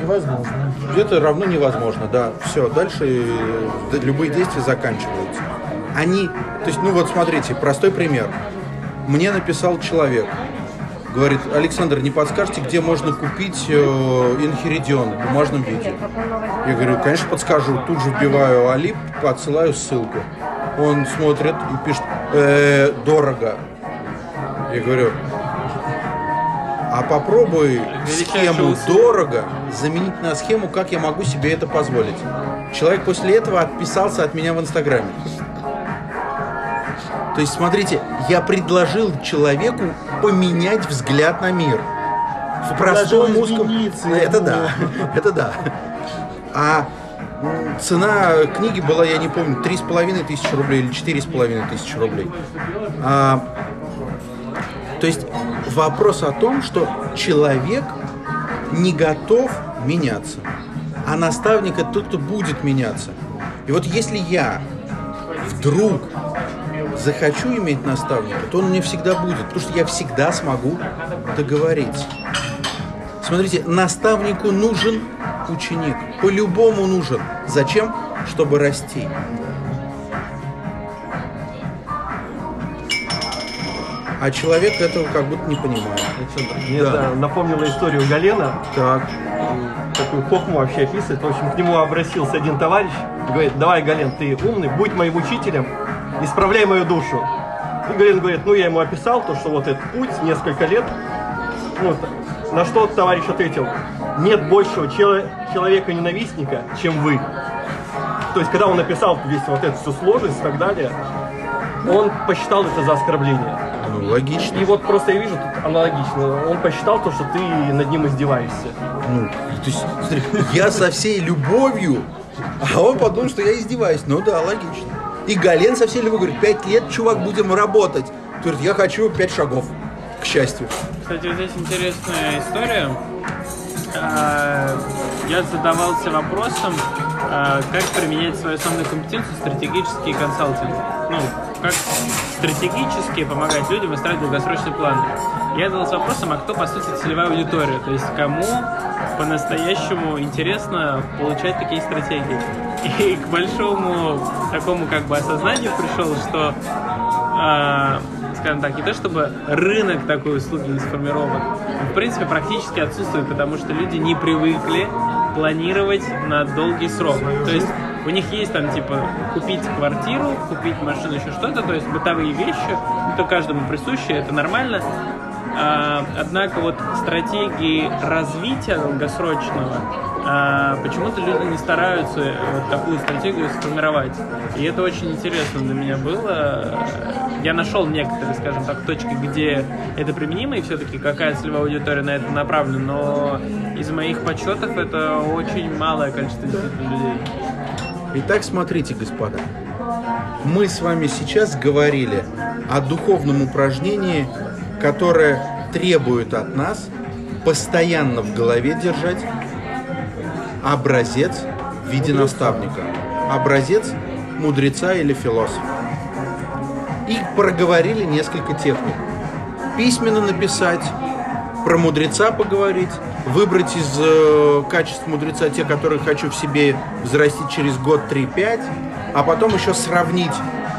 невозможно. Это равно невозможно, да. Все, дальше любые действия заканчиваются. Они... То есть, ну вот смотрите, простой пример. Мне написал человек. Говорит: Александр, не подскажете, где можно купить инхиридион в бумажном виде? Я говорю: конечно, подскажу. Тут же вбиваю Алип, отсылаю ссылку. Он смотрит и пишет: дорого. Я говорю: а попробуй схему дорого заменить на схему, как я могу себе это позволить. Человек после этого отписался от меня в Инстаграме. То есть, смотрите, я предложил человеку поменять взгляд на мир. В простом узком... это да, это да. А цена книги была, я не помню, 3500 рублей или 4500 рублей. То есть вопрос о том, что человек не готов меняться, а наставник – это тот, кто будет меняться. И вот если я вдруг захочу иметь наставника, то он у меня всегда будет, потому что я всегда смогу договориться. Смотрите, наставнику нужен ученик, по-любому нужен. Зачем? Чтобы расти. А человек этого как будто не понимает. Мне напомнила историю Галена. Так. Такую хохму вообще описывает. В общем, к нему обратился один товарищ. Говорит: давай, Гален, ты умный, будь моим учителем, исправляй мою душу. И Гален говорит: ну, я ему описал то, что вот этот путь, несколько лет. Вот. На что товарищ ответил: нет большего человека-ненавистника, чем вы. То есть, когда он написал весь вот эту всю сложность и так далее, он посчитал это за оскорбление. Ну, логично. И вот просто я вижу тут аналогично. Он посчитал то, что ты над ним издеваешься. Ну, то есть, смотри, я со всей любовью, а он подумал, что я издеваюсь. Ну да, логично. И Гален со всей любовью говорит: 5 лет, чувак, будем работать. Говорит: я хочу 5 шагов, к счастью. Кстати, вот здесь интересная история. Я задавался вопросом, как применять свою основную компетенцию — стратегический консалтинг. Ну, как стратегически помогать людям выстраивать долгосрочные планы. Я задался вопросом, а кто, по сути, целевая аудитория, то есть кому по-настоящему интересно получать такие стратегии. И к большому такому как бы осознанию пришел, что, скажем так, не то чтобы рынок такой услуги не сформирован, в принципе, практически отсутствует, потому что люди не привыкли планировать на долгий срок. То есть у них есть там типа купить квартиру, купить машину, еще что-то, то есть бытовые вещи, это каждому присуще, это нормально. Однако вот стратегии развития долгосрочного почему-то люди не стараются вот такую стратегию сформировать. И это очень интересно для меня было. Я нашел некоторые, скажем так, точки, где это применимо, и все-таки какая целевая аудитория на это направлена. Но из моих подсчетов это очень малое количество людей. Итак, смотрите, господа. Мы с вами сейчас говорили о духовном упражнении, которое требует от нас постоянно в голове держать образец в виде наставника, образец мудреца или философа. И проговорили несколько техник. Письменно написать, про мудреца поговорить, выбрать из качеств мудреца те, которые хочу в себе взрастить через год, 3-5, а потом еще сравнить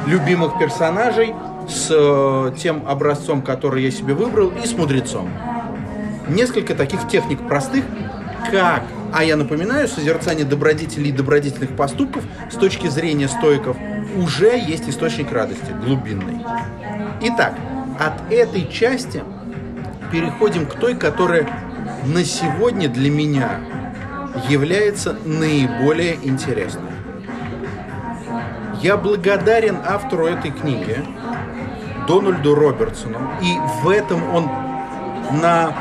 любимых персонажей с тем образцом, который я себе выбрал, и с мудрецом. Несколько таких техник простых, как, а я напоминаю, созерцание добродетелей и добродетельных поступков с точки зрения стоиков уже есть источник радости, глубинный. Итак, от этой части переходим к той, которая на сегодня для меня является наиболее интересной. Я благодарен автору этой книги, Дональду Робертсону, и в этом он на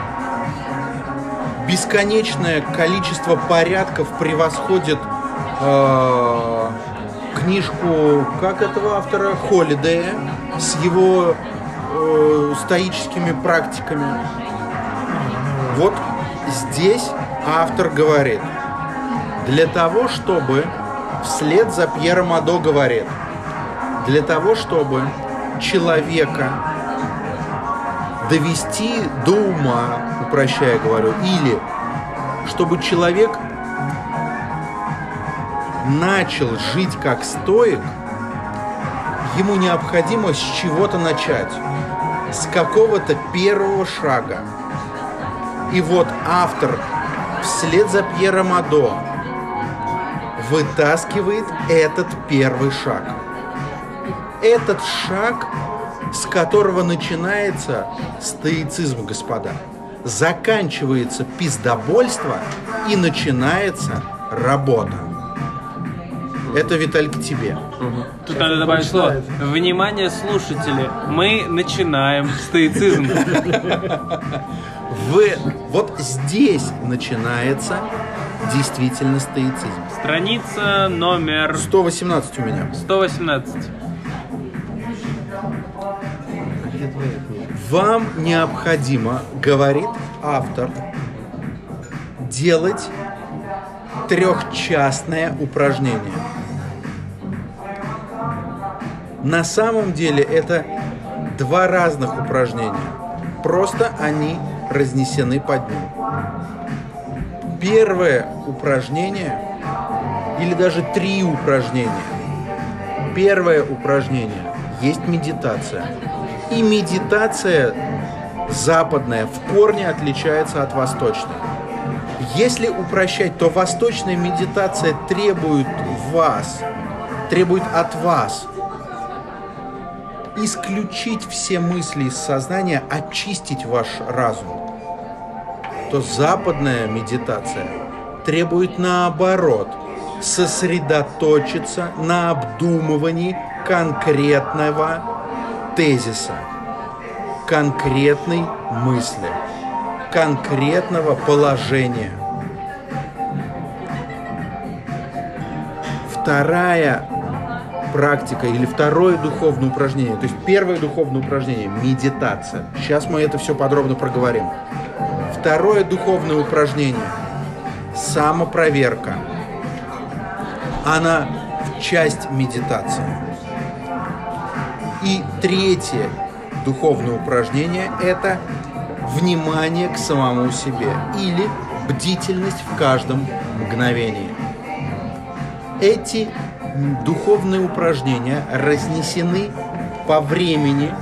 бесконечное количество порядков превосходит книжку, как этого автора, Холидея, с его стоическими практиками. Вот здесь автор говорит, для того, чтобы, вслед за Пьером Адо говорит, для того, чтобы человека довести до ума, упрощая говорю, или чтобы человек начал жить как стоик, ему необходимо с чего-то начать, с какого-то первого шага. И вот автор вслед за Пьером Адо вытаскивает этот первый шаг. Этот шаг, с которого начинается стоицизм, господа. Заканчивается пиздобольство и начинается работа. Это, Виталь, к тебе. Тут надо добавить слово. Внимание, слушатели, мы начинаем стоицизм. Вот здесь начинается действительно стоицизм. Страница номер... 118 у меня. 118. Вам необходимо, говорит автор, делать трехчастное упражнение. На самом деле это два разных упражнения. Просто они разнесены под ним. Первое упражнение, или даже три упражнения. Первое упражнение есть медитация. И медитация западная в корне отличается от восточной. Если упрощать, то восточная медитация требует от вас исключить все мысли из сознания, очистить ваш разум. То западная медитация требует наоборот, сосредоточиться на обдумывании конкретного тезиса, конкретной мысли, конкретного положения. Вторая практика или второе духовное упражнение, то есть первое духовное упражнение – медитация. Сейчас мы это все подробно проговорим. Второе духовное упражнение – самопроверка. Она часть медитации. И третье духовное упражнение – это внимание к самому себе или бдительность в каждом мгновении. Эти духовные упражнения разнесены по времени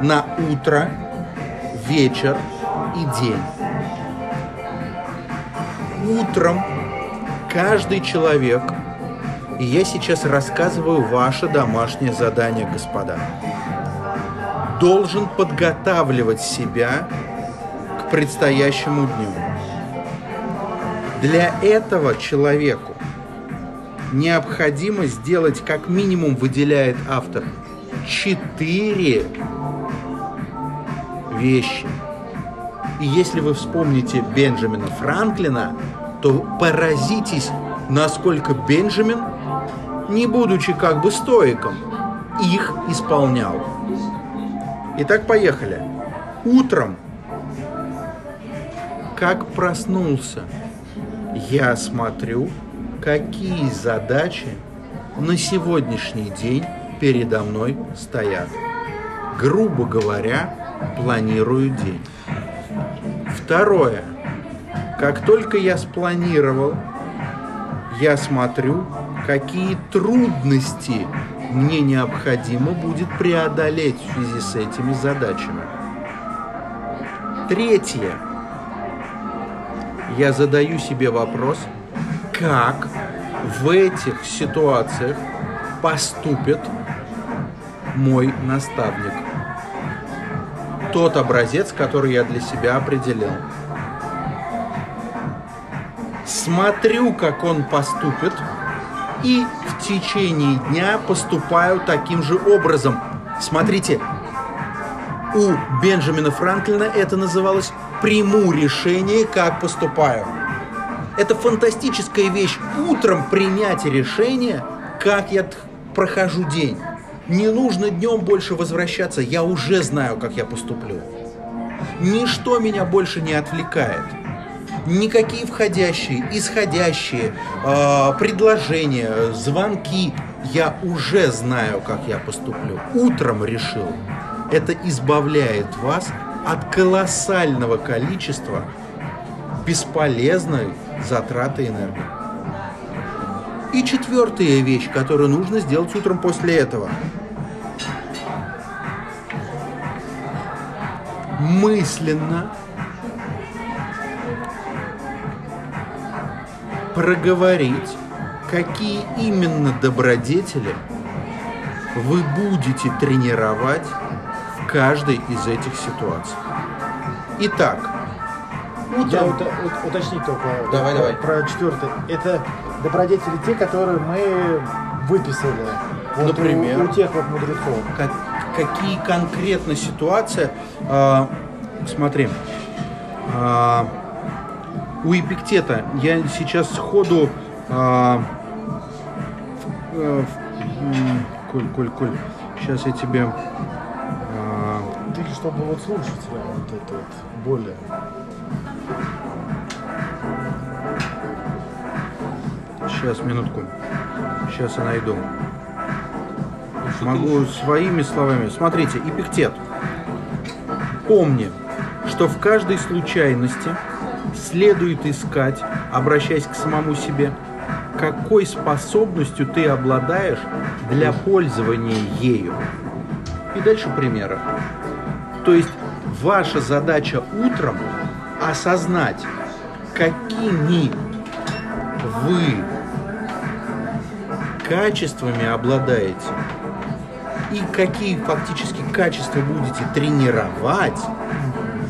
на утро, вечер и день. Утром каждый человек... И я сейчас рассказываю ваше домашнее задание, господа. Должен подготавливать себя к предстоящему дню. Для этого человеку необходимо сделать, как минимум выделяет автор, 4 вещи. И если вы вспомните Бенджамина Франклина, то поразитесь, насколько Бенджамин, не будучи как бы стоиком, их исполнял. Итак, поехали. Утром, как проснулся, я смотрю, какие задачи на сегодняшний день передо мной стоят. Грубо говоря, планирую день. Второе. Как только я спланировал, я смотрю, какие трудности мне необходимо будет преодолеть в связи с этими задачами. Третье. Я задаю себе вопрос, как в этих ситуациях поступит мой наставник. Тот образец, который я для себя определил. Смотрю, как он поступит, и в течение дня поступаю таким же образом. Смотрите, у Бенджамина Франклина это называлось приму решение, как поступаю. Это фантастическая вещь. Утром принять решение, как я прохожу день. Не нужно днем больше возвращаться, я уже знаю, как я поступлю. Ничто меня больше не отвлекает. Никакие входящие, исходящие, предложения, звонки. Я уже знаю, как я поступлю. Утром решил. Это избавляет вас от колоссального количества бесполезной затраты энергии. И четвертая вещь, которую нужно сделать утром после этого. Мысленно проговорить, какие именно добродетели вы будете тренировать в каждой из этих ситуаций. Итак, утром... Я уточнить только про четвертое. Это добродетели те, которые мы выписали. Вот, например, у тех вот мудрецов. Какие конкретно ситуации? Смотри. У Эпиктета я сейчас сходу Коль, сейчас я тебе... Ты, чтобы вот слушать вот это вот более... Сейчас, минутку. Сейчас я найду. Могу своими словами. Смотрите, Эпиктет. Помни, что в каждой случайности следует искать, обращаясь к самому себе, какой способностью ты обладаешь для пользования ею. И дальше примеры. То есть ваша задача утром осознать, какими вы качествами обладаете и какие фактически качества будете тренировать,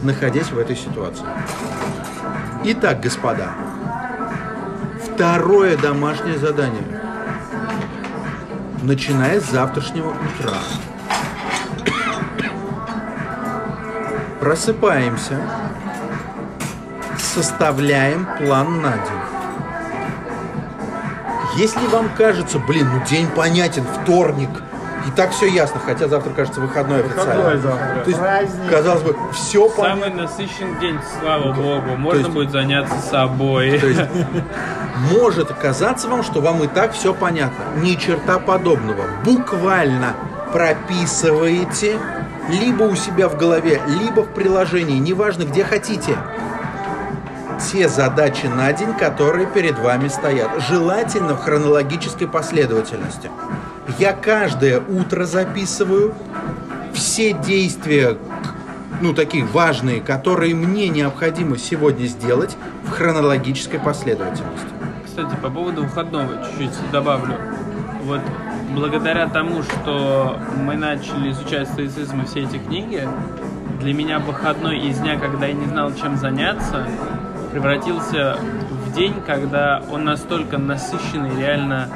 находясь в этой ситуации. Итак, господа, второе домашнее задание. Начиная с завтрашнего утра. Просыпаемся, составляем план на день. Если вам кажется, день понятен, вторник, и так все ясно, хотя завтра, кажется, выходной официально. Завтра. То есть, праздник. Казалось бы, все понятно. Самый насыщенный день, слава богу. Можно будет заняться собой. То есть, может казаться вам, что вам и так все понятно. Ни черта подобного. Буквально прописываете либо у себя в голове, либо в приложении, неважно, где хотите, те задачи на день, которые перед вами стоят. Желательно в хронологической последовательности. Я каждое утро записываю все действия, такие важные, которые мне необходимо сегодня сделать, в хронологической последовательности. Кстати, по поводу выходного чуть-чуть добавлю. Вот благодаря тому, что мы начали изучать стоицизм и все эти книги, для меня выходной из дня, когда я не знал, чем заняться, превратился в день, когда он настолько насыщенный, реально...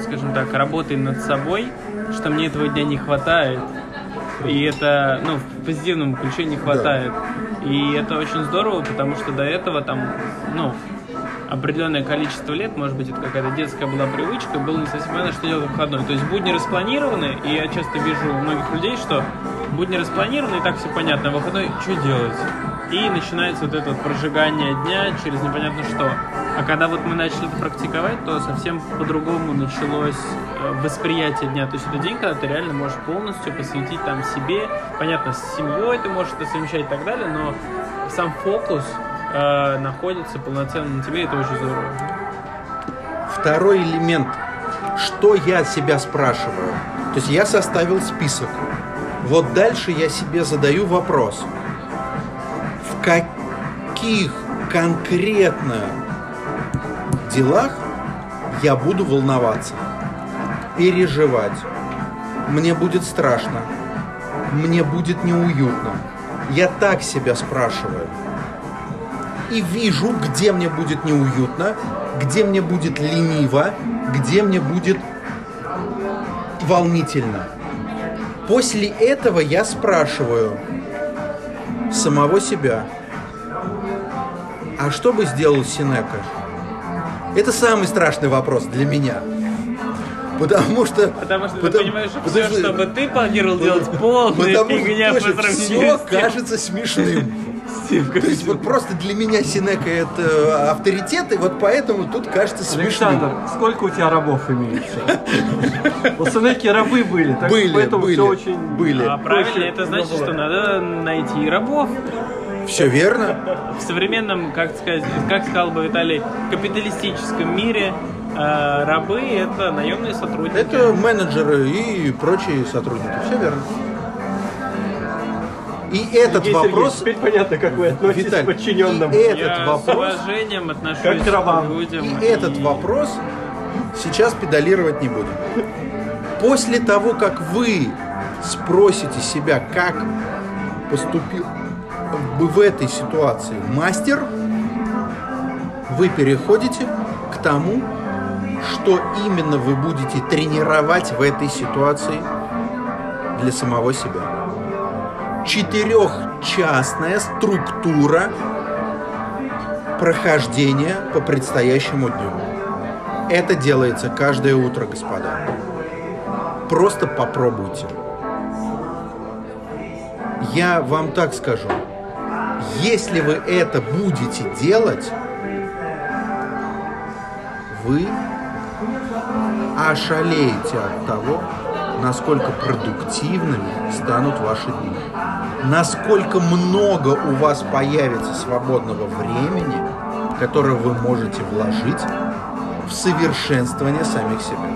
скажем так, работой над собой, что мне этого дня не хватает. И это, в позитивном ключе не хватает. Да. И это очень здорово, потому что до этого там, определенное количество лет, может быть, это какая-то детская была привычка, было не совсем понятно, что делать в выходной. То есть будни распланированы, и я часто вижу у многих людей, что будни распланированы, и так все понятно, а в выходной что делать? И начинается вот это вот прожигание дня через непонятно что. А когда вот мы начали это практиковать, то совсем по-другому началось восприятие дня. То есть это день, когда ты реально можешь полностью посвятить там себе. Понятно, с семьей ты можешь это совмещать и так далее, но сам фокус находится полноценно на тебе, и это очень здорово. Второй элемент. Что я себя спрашиваю? То есть я составил список. Вот дальше я себе задаю вопрос. В каких конкретно делах я буду волноваться, переживать? Мне будет страшно, мне будет неуютно. Я так себя спрашиваю. И вижу, где мне будет неуютно, где мне будет лениво, где мне будет волнительно. После этого я спрашиваю, самого себя. А что бы сделал Синека? Это самый страшный вопрос для меня. Потому что ты понимаешь, что все, что бы ты планировал делать, полная фигня по сравнению с тем. Все кажется смешным. То есть вот просто для меня Синека — это авторитет, и вот поэтому тут кажется смешным. Александр, сколько у тебя рабов имеется? У Синеки рабы были, так что поэтому все очень... Правильно, это значит, что надо найти рабов. Все верно. В современном, как сказал бы Виталий, капиталистическом мире рабы — это наемные сотрудники. Это менеджеры и прочие сотрудники. Все верно. И этот вопрос... Сергей, теперь понятно, как вы относитесь к подчиненным. Я с уважением отношусь к людям. И этот вопрос сейчас педалировать не буду. После того, как вы спросите себя, как поступил бы в этой ситуации мастер, вы переходите к тому, что именно вы будете тренировать в этой ситуации для самого себя. Четырехчастная структура прохождения по предстоящему дню. Это делается каждое утро, господа. Просто попробуйте. Я вам так скажу. Если вы это будете делать, вы ошалеете от того, насколько продуктивными станут ваши дни, насколько много у вас появится свободного времени, которое вы можете вложить в совершенствование самих себя.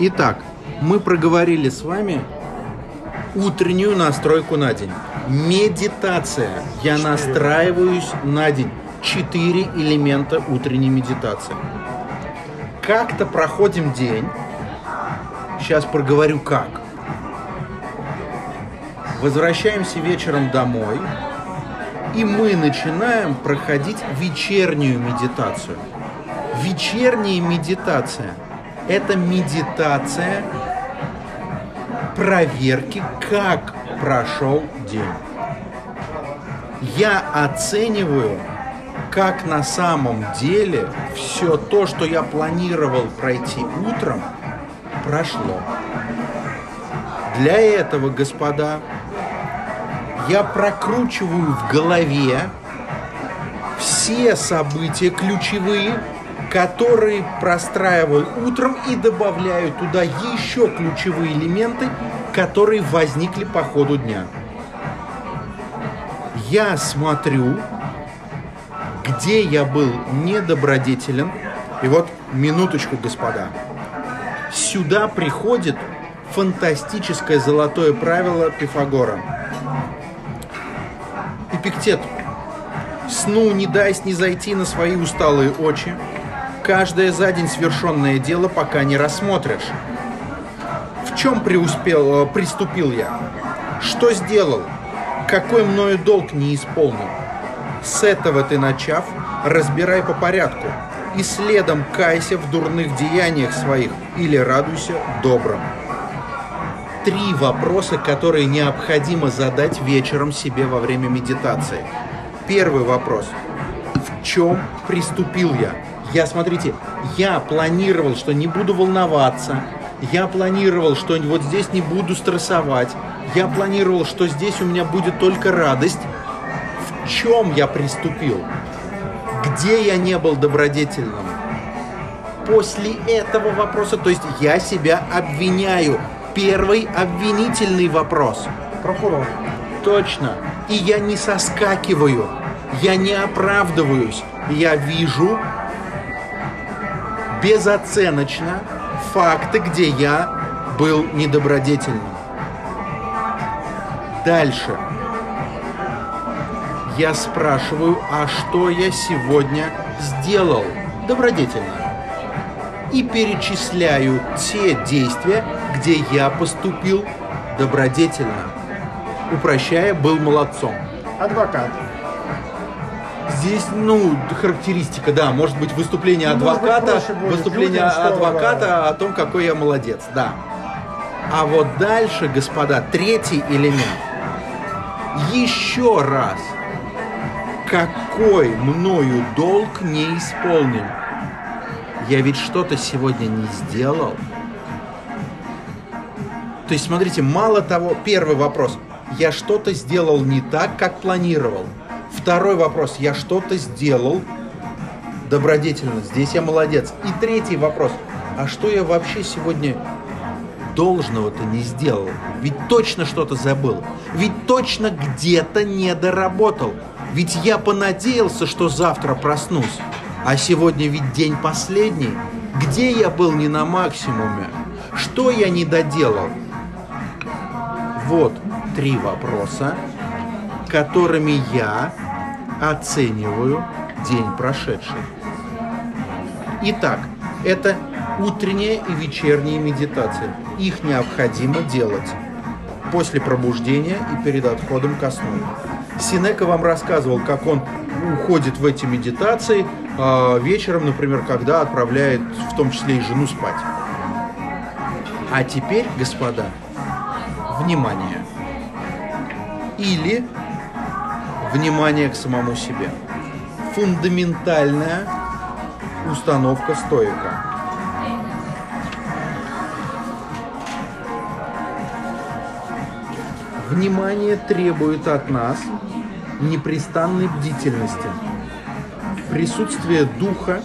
Итак, мы проговорили с вами утреннюю настройку на день. Медитация. Я настраиваюсь на день. 4 элемента утренней медитации. Как-то проходим день. Сейчас проговорю как. Возвращаемся вечером домой. И мы начинаем проходить вечернюю медитацию. Вечерняя медитация — это медитация проверки, как прошел день. Я оцениваю, как на самом деле все то, что я планировал пройти утром, прошло. Для этого, господа, я прокручиваю в голове все события ключевые, которые простраиваю утром, и добавляю туда еще ключевые элементы, которые возникли по ходу дня. Я смотрю, где я был недобродетелен. И вот, минуточку, господа. Сюда приходит фантастическое золотое правило Пифагора. Эпиктет. Сну не дай снизойти на свои усталые очи. Каждое за день свершенное дело пока не рассмотришь. В чем приступил я? Что сделал? Какой мною долг не исполнен? С этого ты начав, разбирай по порядку, и следом кайся в дурных деяниях своих или радуйся добрым. 3 вопроса, которые необходимо задать вечером себе во время медитации. Первый вопрос. В чем приступил я? Смотрите, я планировал, что не буду волноваться. Я планировал, что вот здесь не буду стрессовать. Я планировал, что здесь у меня будет только радость. В чем я приступил? Где я не был добродетельным? После этого вопроса, то есть я себя обвиняю. Первый обвинительный вопрос. Прокурор. Точно. И я не соскакиваю. Я не оправдываюсь. Я вижу безоценочно факты, где я был недобродетельным. Дальше. Я спрашиваю, а что я сегодня сделал добродетельно? И перечисляю те действия, где я поступил добродетельно. Упрощая, был молодцом. Адвокат. Здесь, характеристика, да, может быть, выступление адвоката, о том, какой я молодец, да. А вот дальше, господа, третий элемент. Еще раз. Какой мною долг не исполнен? Я ведь что-то сегодня не сделал. То есть, смотрите, мало того, первый вопрос. Я что-то сделал не так, как планировал. Второй вопрос. Я что-то сделал добродетельно. Здесь я молодец. И третий вопрос. А что я вообще сегодня должного-то не сделал? Ведь точно что-то забыл. Ведь точно где-то не доработал. Ведь я понадеялся, что завтра проснусь. А сегодня ведь день последний. Где я был не на максимуме? Что я не доделал? Вот три вопроса, которыми я оцениваю день прошедший. Итак, это утренняя и вечерняя медитации. Их необходимо делать после пробуждения и перед отходом ко сну. Синека вам рассказывал, как он уходит в эти медитации вечером, например, когда отправляет в том числе и жену спать. А теперь, господа, внимание. Или внимание к самому себе. Фундаментальная установка стоика. Внимание требует от нас непрестанной бдительности, присутствия духа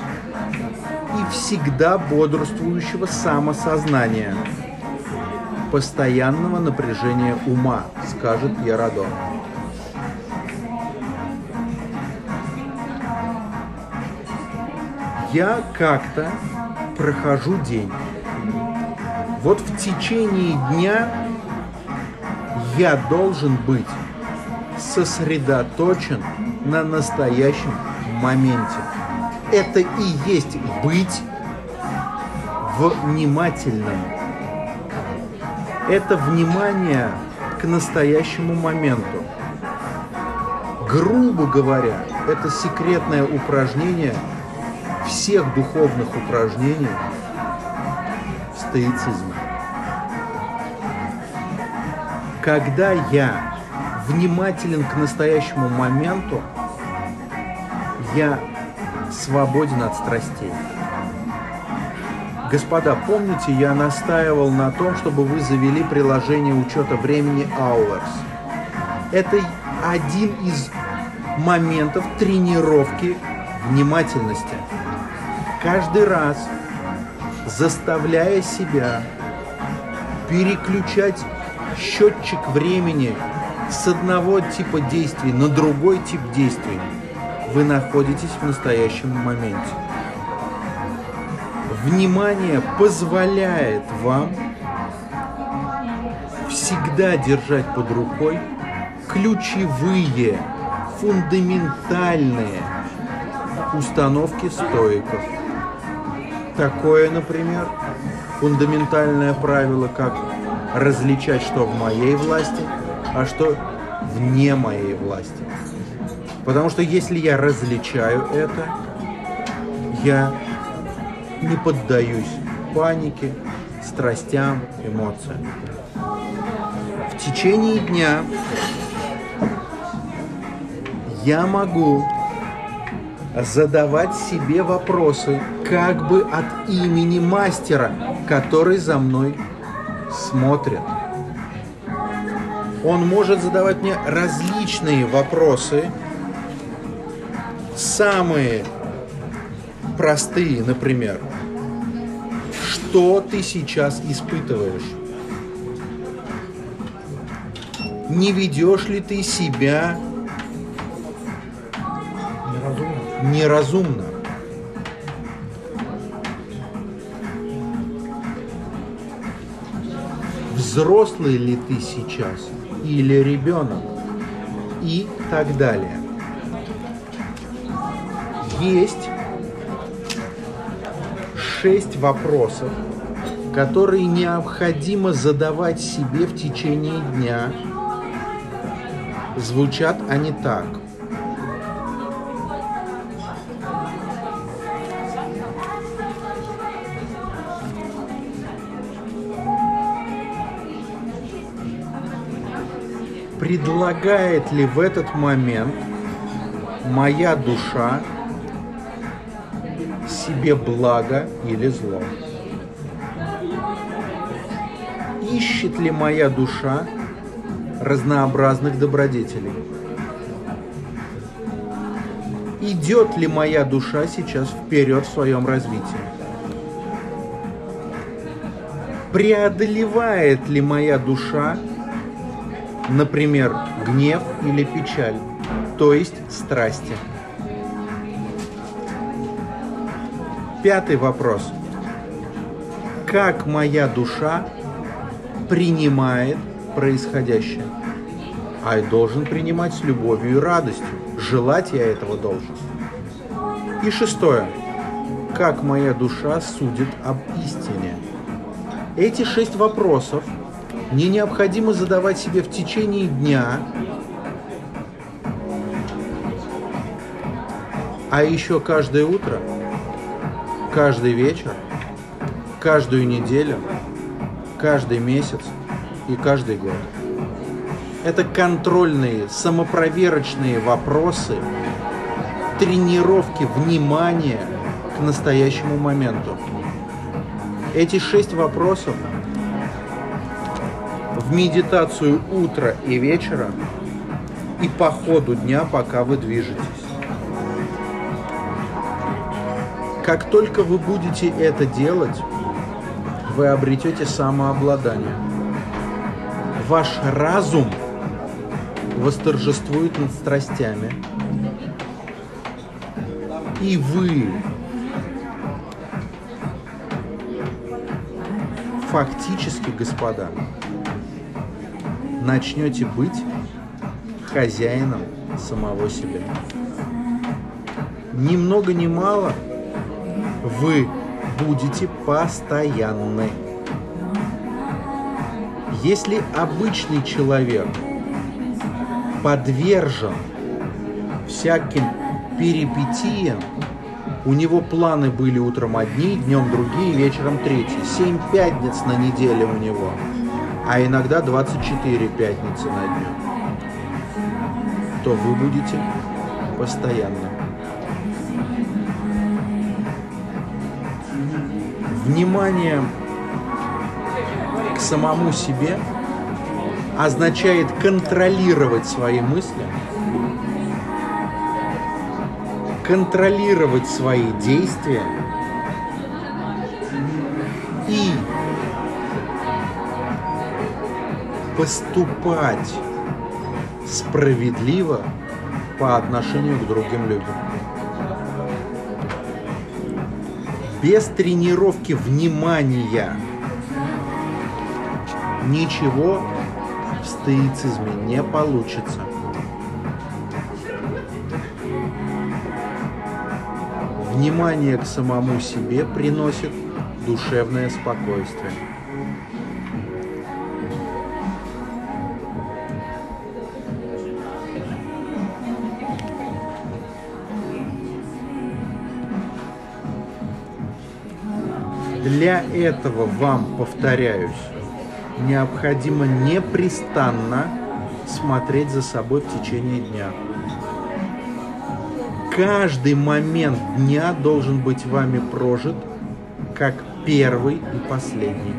и всегда бодрствующего самосознания, постоянного напряжения ума, скажет Пьер Адо. Я как-то прохожу день. Вот в течение дня я должен быть сосредоточен на настоящем моменте. Это и есть быть внимательным. Это внимание к настоящему моменту. Грубо говоря, это секретное упражнение всех духовных упражнений стоицизма. Когда я внимателен к настоящему моменту, я свободен от страстей. Господа, помните, я настаивал на том, чтобы вы завели приложение учета времени Hours. Это один из моментов тренировки внимательности. Каждый раз, заставляя себя переключать счетчик времени с одного типа действий на другой тип действий, вы находитесь в настоящем моменте. Внимание позволяет вам всегда держать под рукой ключевые, фундаментальные установки стоиков. Такое, например, фундаментальное правило, как различать, что в моей власти, а что вне моей власти. Потому что если я различаю это, я не поддаюсь панике, страстям, эмоциям. В течение дня я могу задавать себе вопросы как бы от имени мастера, который за мной смотрит. Он может задавать мне различные вопросы, самые простые, например, что ты сейчас испытываешь? Не ведешь ли ты себя неразумно? Взрослый ли ты сейчас или ребенок? И так далее. Есть 6 вопросов, которые необходимо задавать себе в течение дня. Звучат они так. предлагает ли в этот момент моя душа себе благо или зло? Ищет ли моя душа разнообразных добродетелей? Идет ли моя душа сейчас вперед в своем развитии? Преодолевает ли моя душа, например, гнев или печаль, то есть страсти? Пятый вопрос. Как моя душа принимает происходящее? А я должен принимать с любовью и радостью. Желать я этого должен. И шестое. Как моя душа судит об истине? Эти шесть вопросов мне необходимо задавать себе в течение дня, а еще каждое утро, каждый вечер, каждую неделю, каждый месяц и каждый год. Это контрольные, самопроверочные вопросы, тренировки внимания к настоящему моменту. Эти шесть вопросов в медитацию утра и вечера и по ходу дня, пока вы движетесь. Как только вы будете это делать, вы обретете самообладание. Ваш разум восторжествует над страстями, и вы фактически, господа, начнете быть хозяином самого себя. Ни много ни мало вы будете постоянны. Если обычный человек подвержен всяким перипетиям, у него планы были утром одни, днем другие, вечером третьи. 7 пятниц на неделе у него, а иногда 24 пятницы на дню. То вы будете постоянно. Внимание к самому себе означает контролировать свои мысли, контролировать свои действия и поступать справедливо по отношению к другим людям. Без тренировки внимания ничего в стоицизме не получится. Внимание к самому себе приносит душевное спокойствие. Для этого вам, повторяюсь, необходимо непрестанно смотреть за собой в течение дня. Каждый момент дня должен быть вами прожит как первый и последний.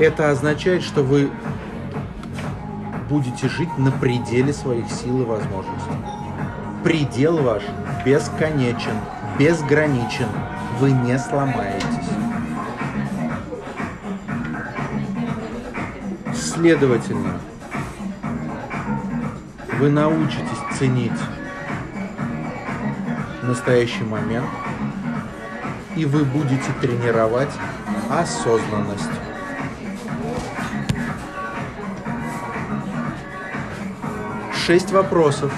Это означает, что вы будете жить на пределе своих сил и возможностей. Предел ваш бесконечен, безграничен. Вы не сломаетесь. Следовательно, вы научитесь ценить настоящий момент, и вы будете тренировать осознанность. Шесть вопросов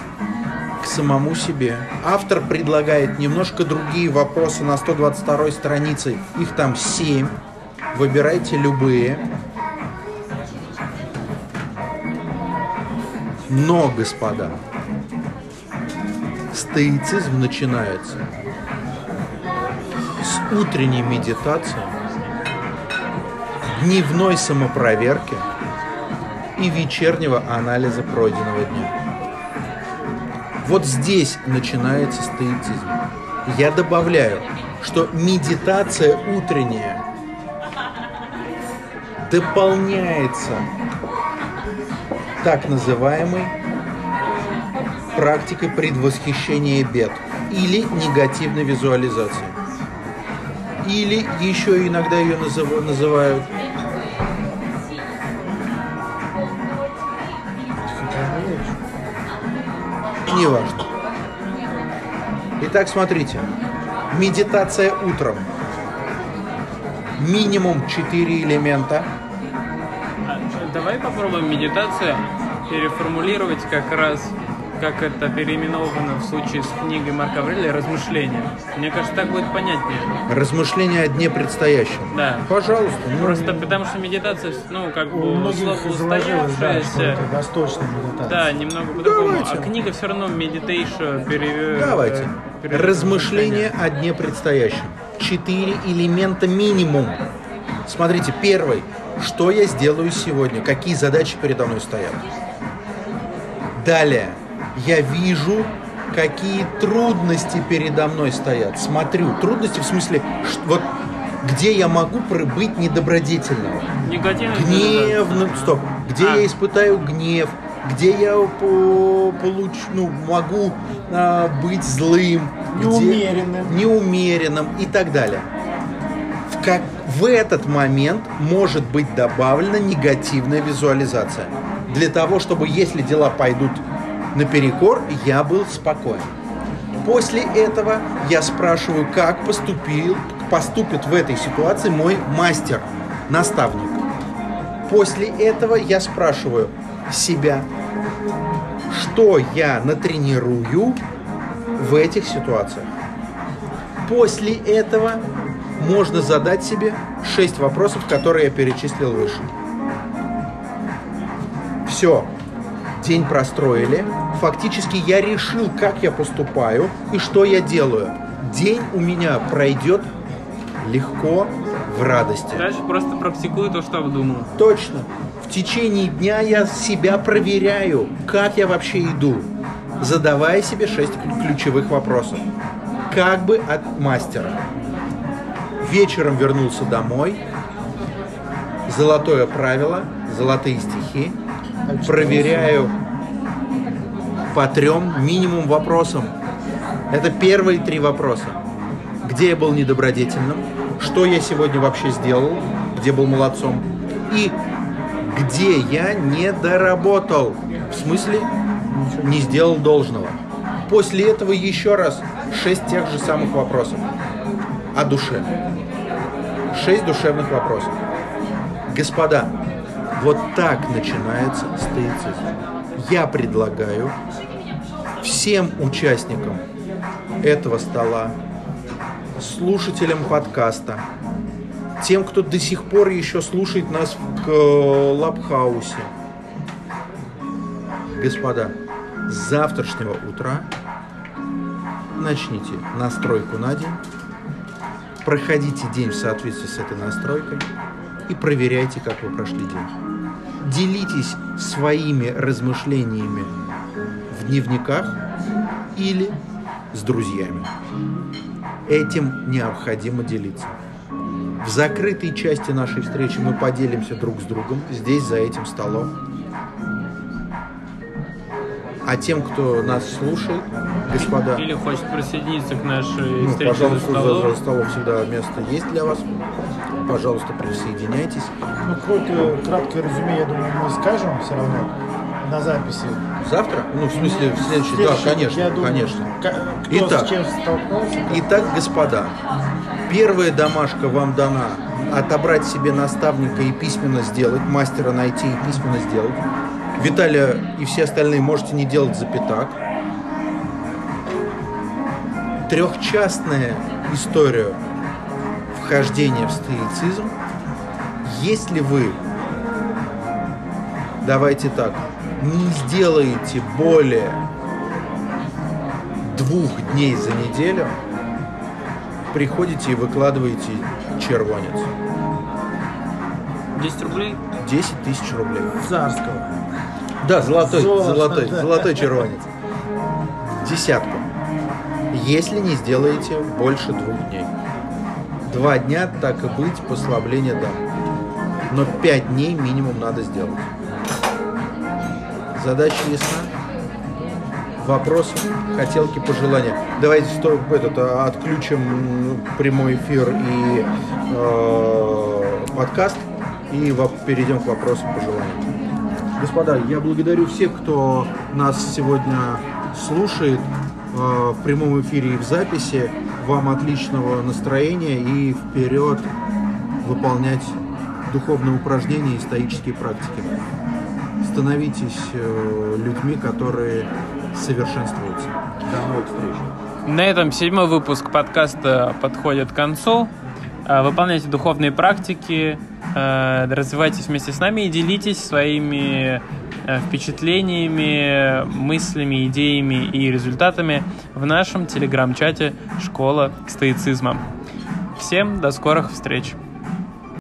к самому себе. Автор предлагает немножко другие вопросы на 122 странице. Их там 7. Выбирайте любые. Но, господа, стоицизм начинается с утренней медитации, дневной самопроверки и вечернего анализа пройденного дня. Вот здесь начинается стоицизм. Я добавляю, что медитация утренняя дополняется так называемой практикой предвосхищения бед или негативной визуализации. Или еще иногда ее называют неважно. Итак, смотрите. Медитация утром. Минимум 4 элемента. Давай попробуем медитацию переформулировать как раз, как это переименовано в случае с книгой Марка Аврелия, размышления. Мне кажется, так будет понятнее. Размышления о дне предстоящем. Да. Пожалуйста. Просто потому что медитация, ну, как бы устоявшаяся. Да, восточная медитация. Да, немного по-другому. А книга все равно meditation переведет. Давайте. Размышления о дне предстоящем. 4 элемента минимум. Смотрите, первый. Что я сделаю сегодня? Какие задачи передо мной стоят? Далее. Я вижу, какие трудности передо мной стоят. Смотрю. Трудности в смысле, вот где я могу быть недобродетельным. Гневным. Стоп. Где я испытаю гнев. Где я могу быть злым. Неумеренным. И так далее. Как в этот момент может быть добавлена негативная визуализация. Для того, чтобы, если дела пойдут наперекор, я был спокоен. После этого я спрашиваю, как поступит в этой ситуации мой мастер, наставник. После этого я спрашиваю себя, что я натренирую в этих ситуациях. После этого можно задать себе 6 вопросов, которые я перечислил выше. Все. День простроили. Фактически я решил, как я поступаю и что я делаю. День у меня пройдет легко, в радости. Дальше просто практикую то, что обдумал. Точно. В течение дня я себя проверяю, как я вообще иду, задавая себе 6 ключевых вопросов. Как бы от мастера. Вечером вернулся домой. Золотое правило, золотые стихи. Проверяю по 3 минимум вопросам. Это первые 3 вопроса. Где я был недобродетельным? Что я сегодня вообще сделал? Где был молодцом? И где я не доработал? В смысле, не сделал должного. После этого еще раз 6 тех же самых вопросов. О душе. 6 душевных вопросов. Господа, вот так начинается стоицизм. Я предлагаю всем участникам этого стола, слушателям подкаста, тем, кто до сих пор еще слушает нас в Лабхаусе. Господа, с завтрашнего утра начните настройку на день. Проходите день в соответствии с этой настройкой и проверяйте, как вы прошли день. Делитесь своими размышлениями в дневниках или с друзьями. Этим необходимо делиться. В закрытой части нашей встречи мы поделимся друг с другом здесь, за этим столом. А тем, кто нас слушает, господа... Или хочет присоединиться к нашей встрече, пожалуйста, за столом всегда место есть для вас. Пожалуйста, присоединяйтесь. Ну, какое-то краткое резюме, я думаю, мы скажем все равно на записи. Завтра? Ну, в смысле, в следующий... Да, конечно, думаю, конечно. Итак, господа, первая домашка вам дана. Отобрать себе наставника и письменно сделать. Мастера найти и письменно сделать. Виталия и все остальные можете не делать за пятак. Трехчастная история вхождения в стоицизм. Если вы, давайте так, не сделаете более 2 дней за неделю, приходите и выкладываете червонец. 10 рублей? 10 тысяч рублей. Царского. Да, золотой червонец. Десятку. Если не сделаете больше 2 дней. 2 дня, так и быть, послабление дам. Но 5 дней минимум надо сделать. Задача ясна. Вопросы, хотелки, пожелания. Давайте отключим прямой эфир и подкаст и перейдем к вопросам, пожеланиям. Господа, я благодарю всех, кто нас сегодня слушает в прямом эфире и в записи. Вам отличного настроения и вперед выполнять духовные упражнения и стоические практики. Становитесь людьми, которые совершенствуются. До новых встреч. На этом 7-й выпуск подкаста подходит к концу. Выполняйте духовные практики, развивайтесь вместе с нами и делитесь своими впечатлениями, мыслями, идеями и результатами в нашем телеграм-чате «Школа стоицизма». Всем до скорых встреч!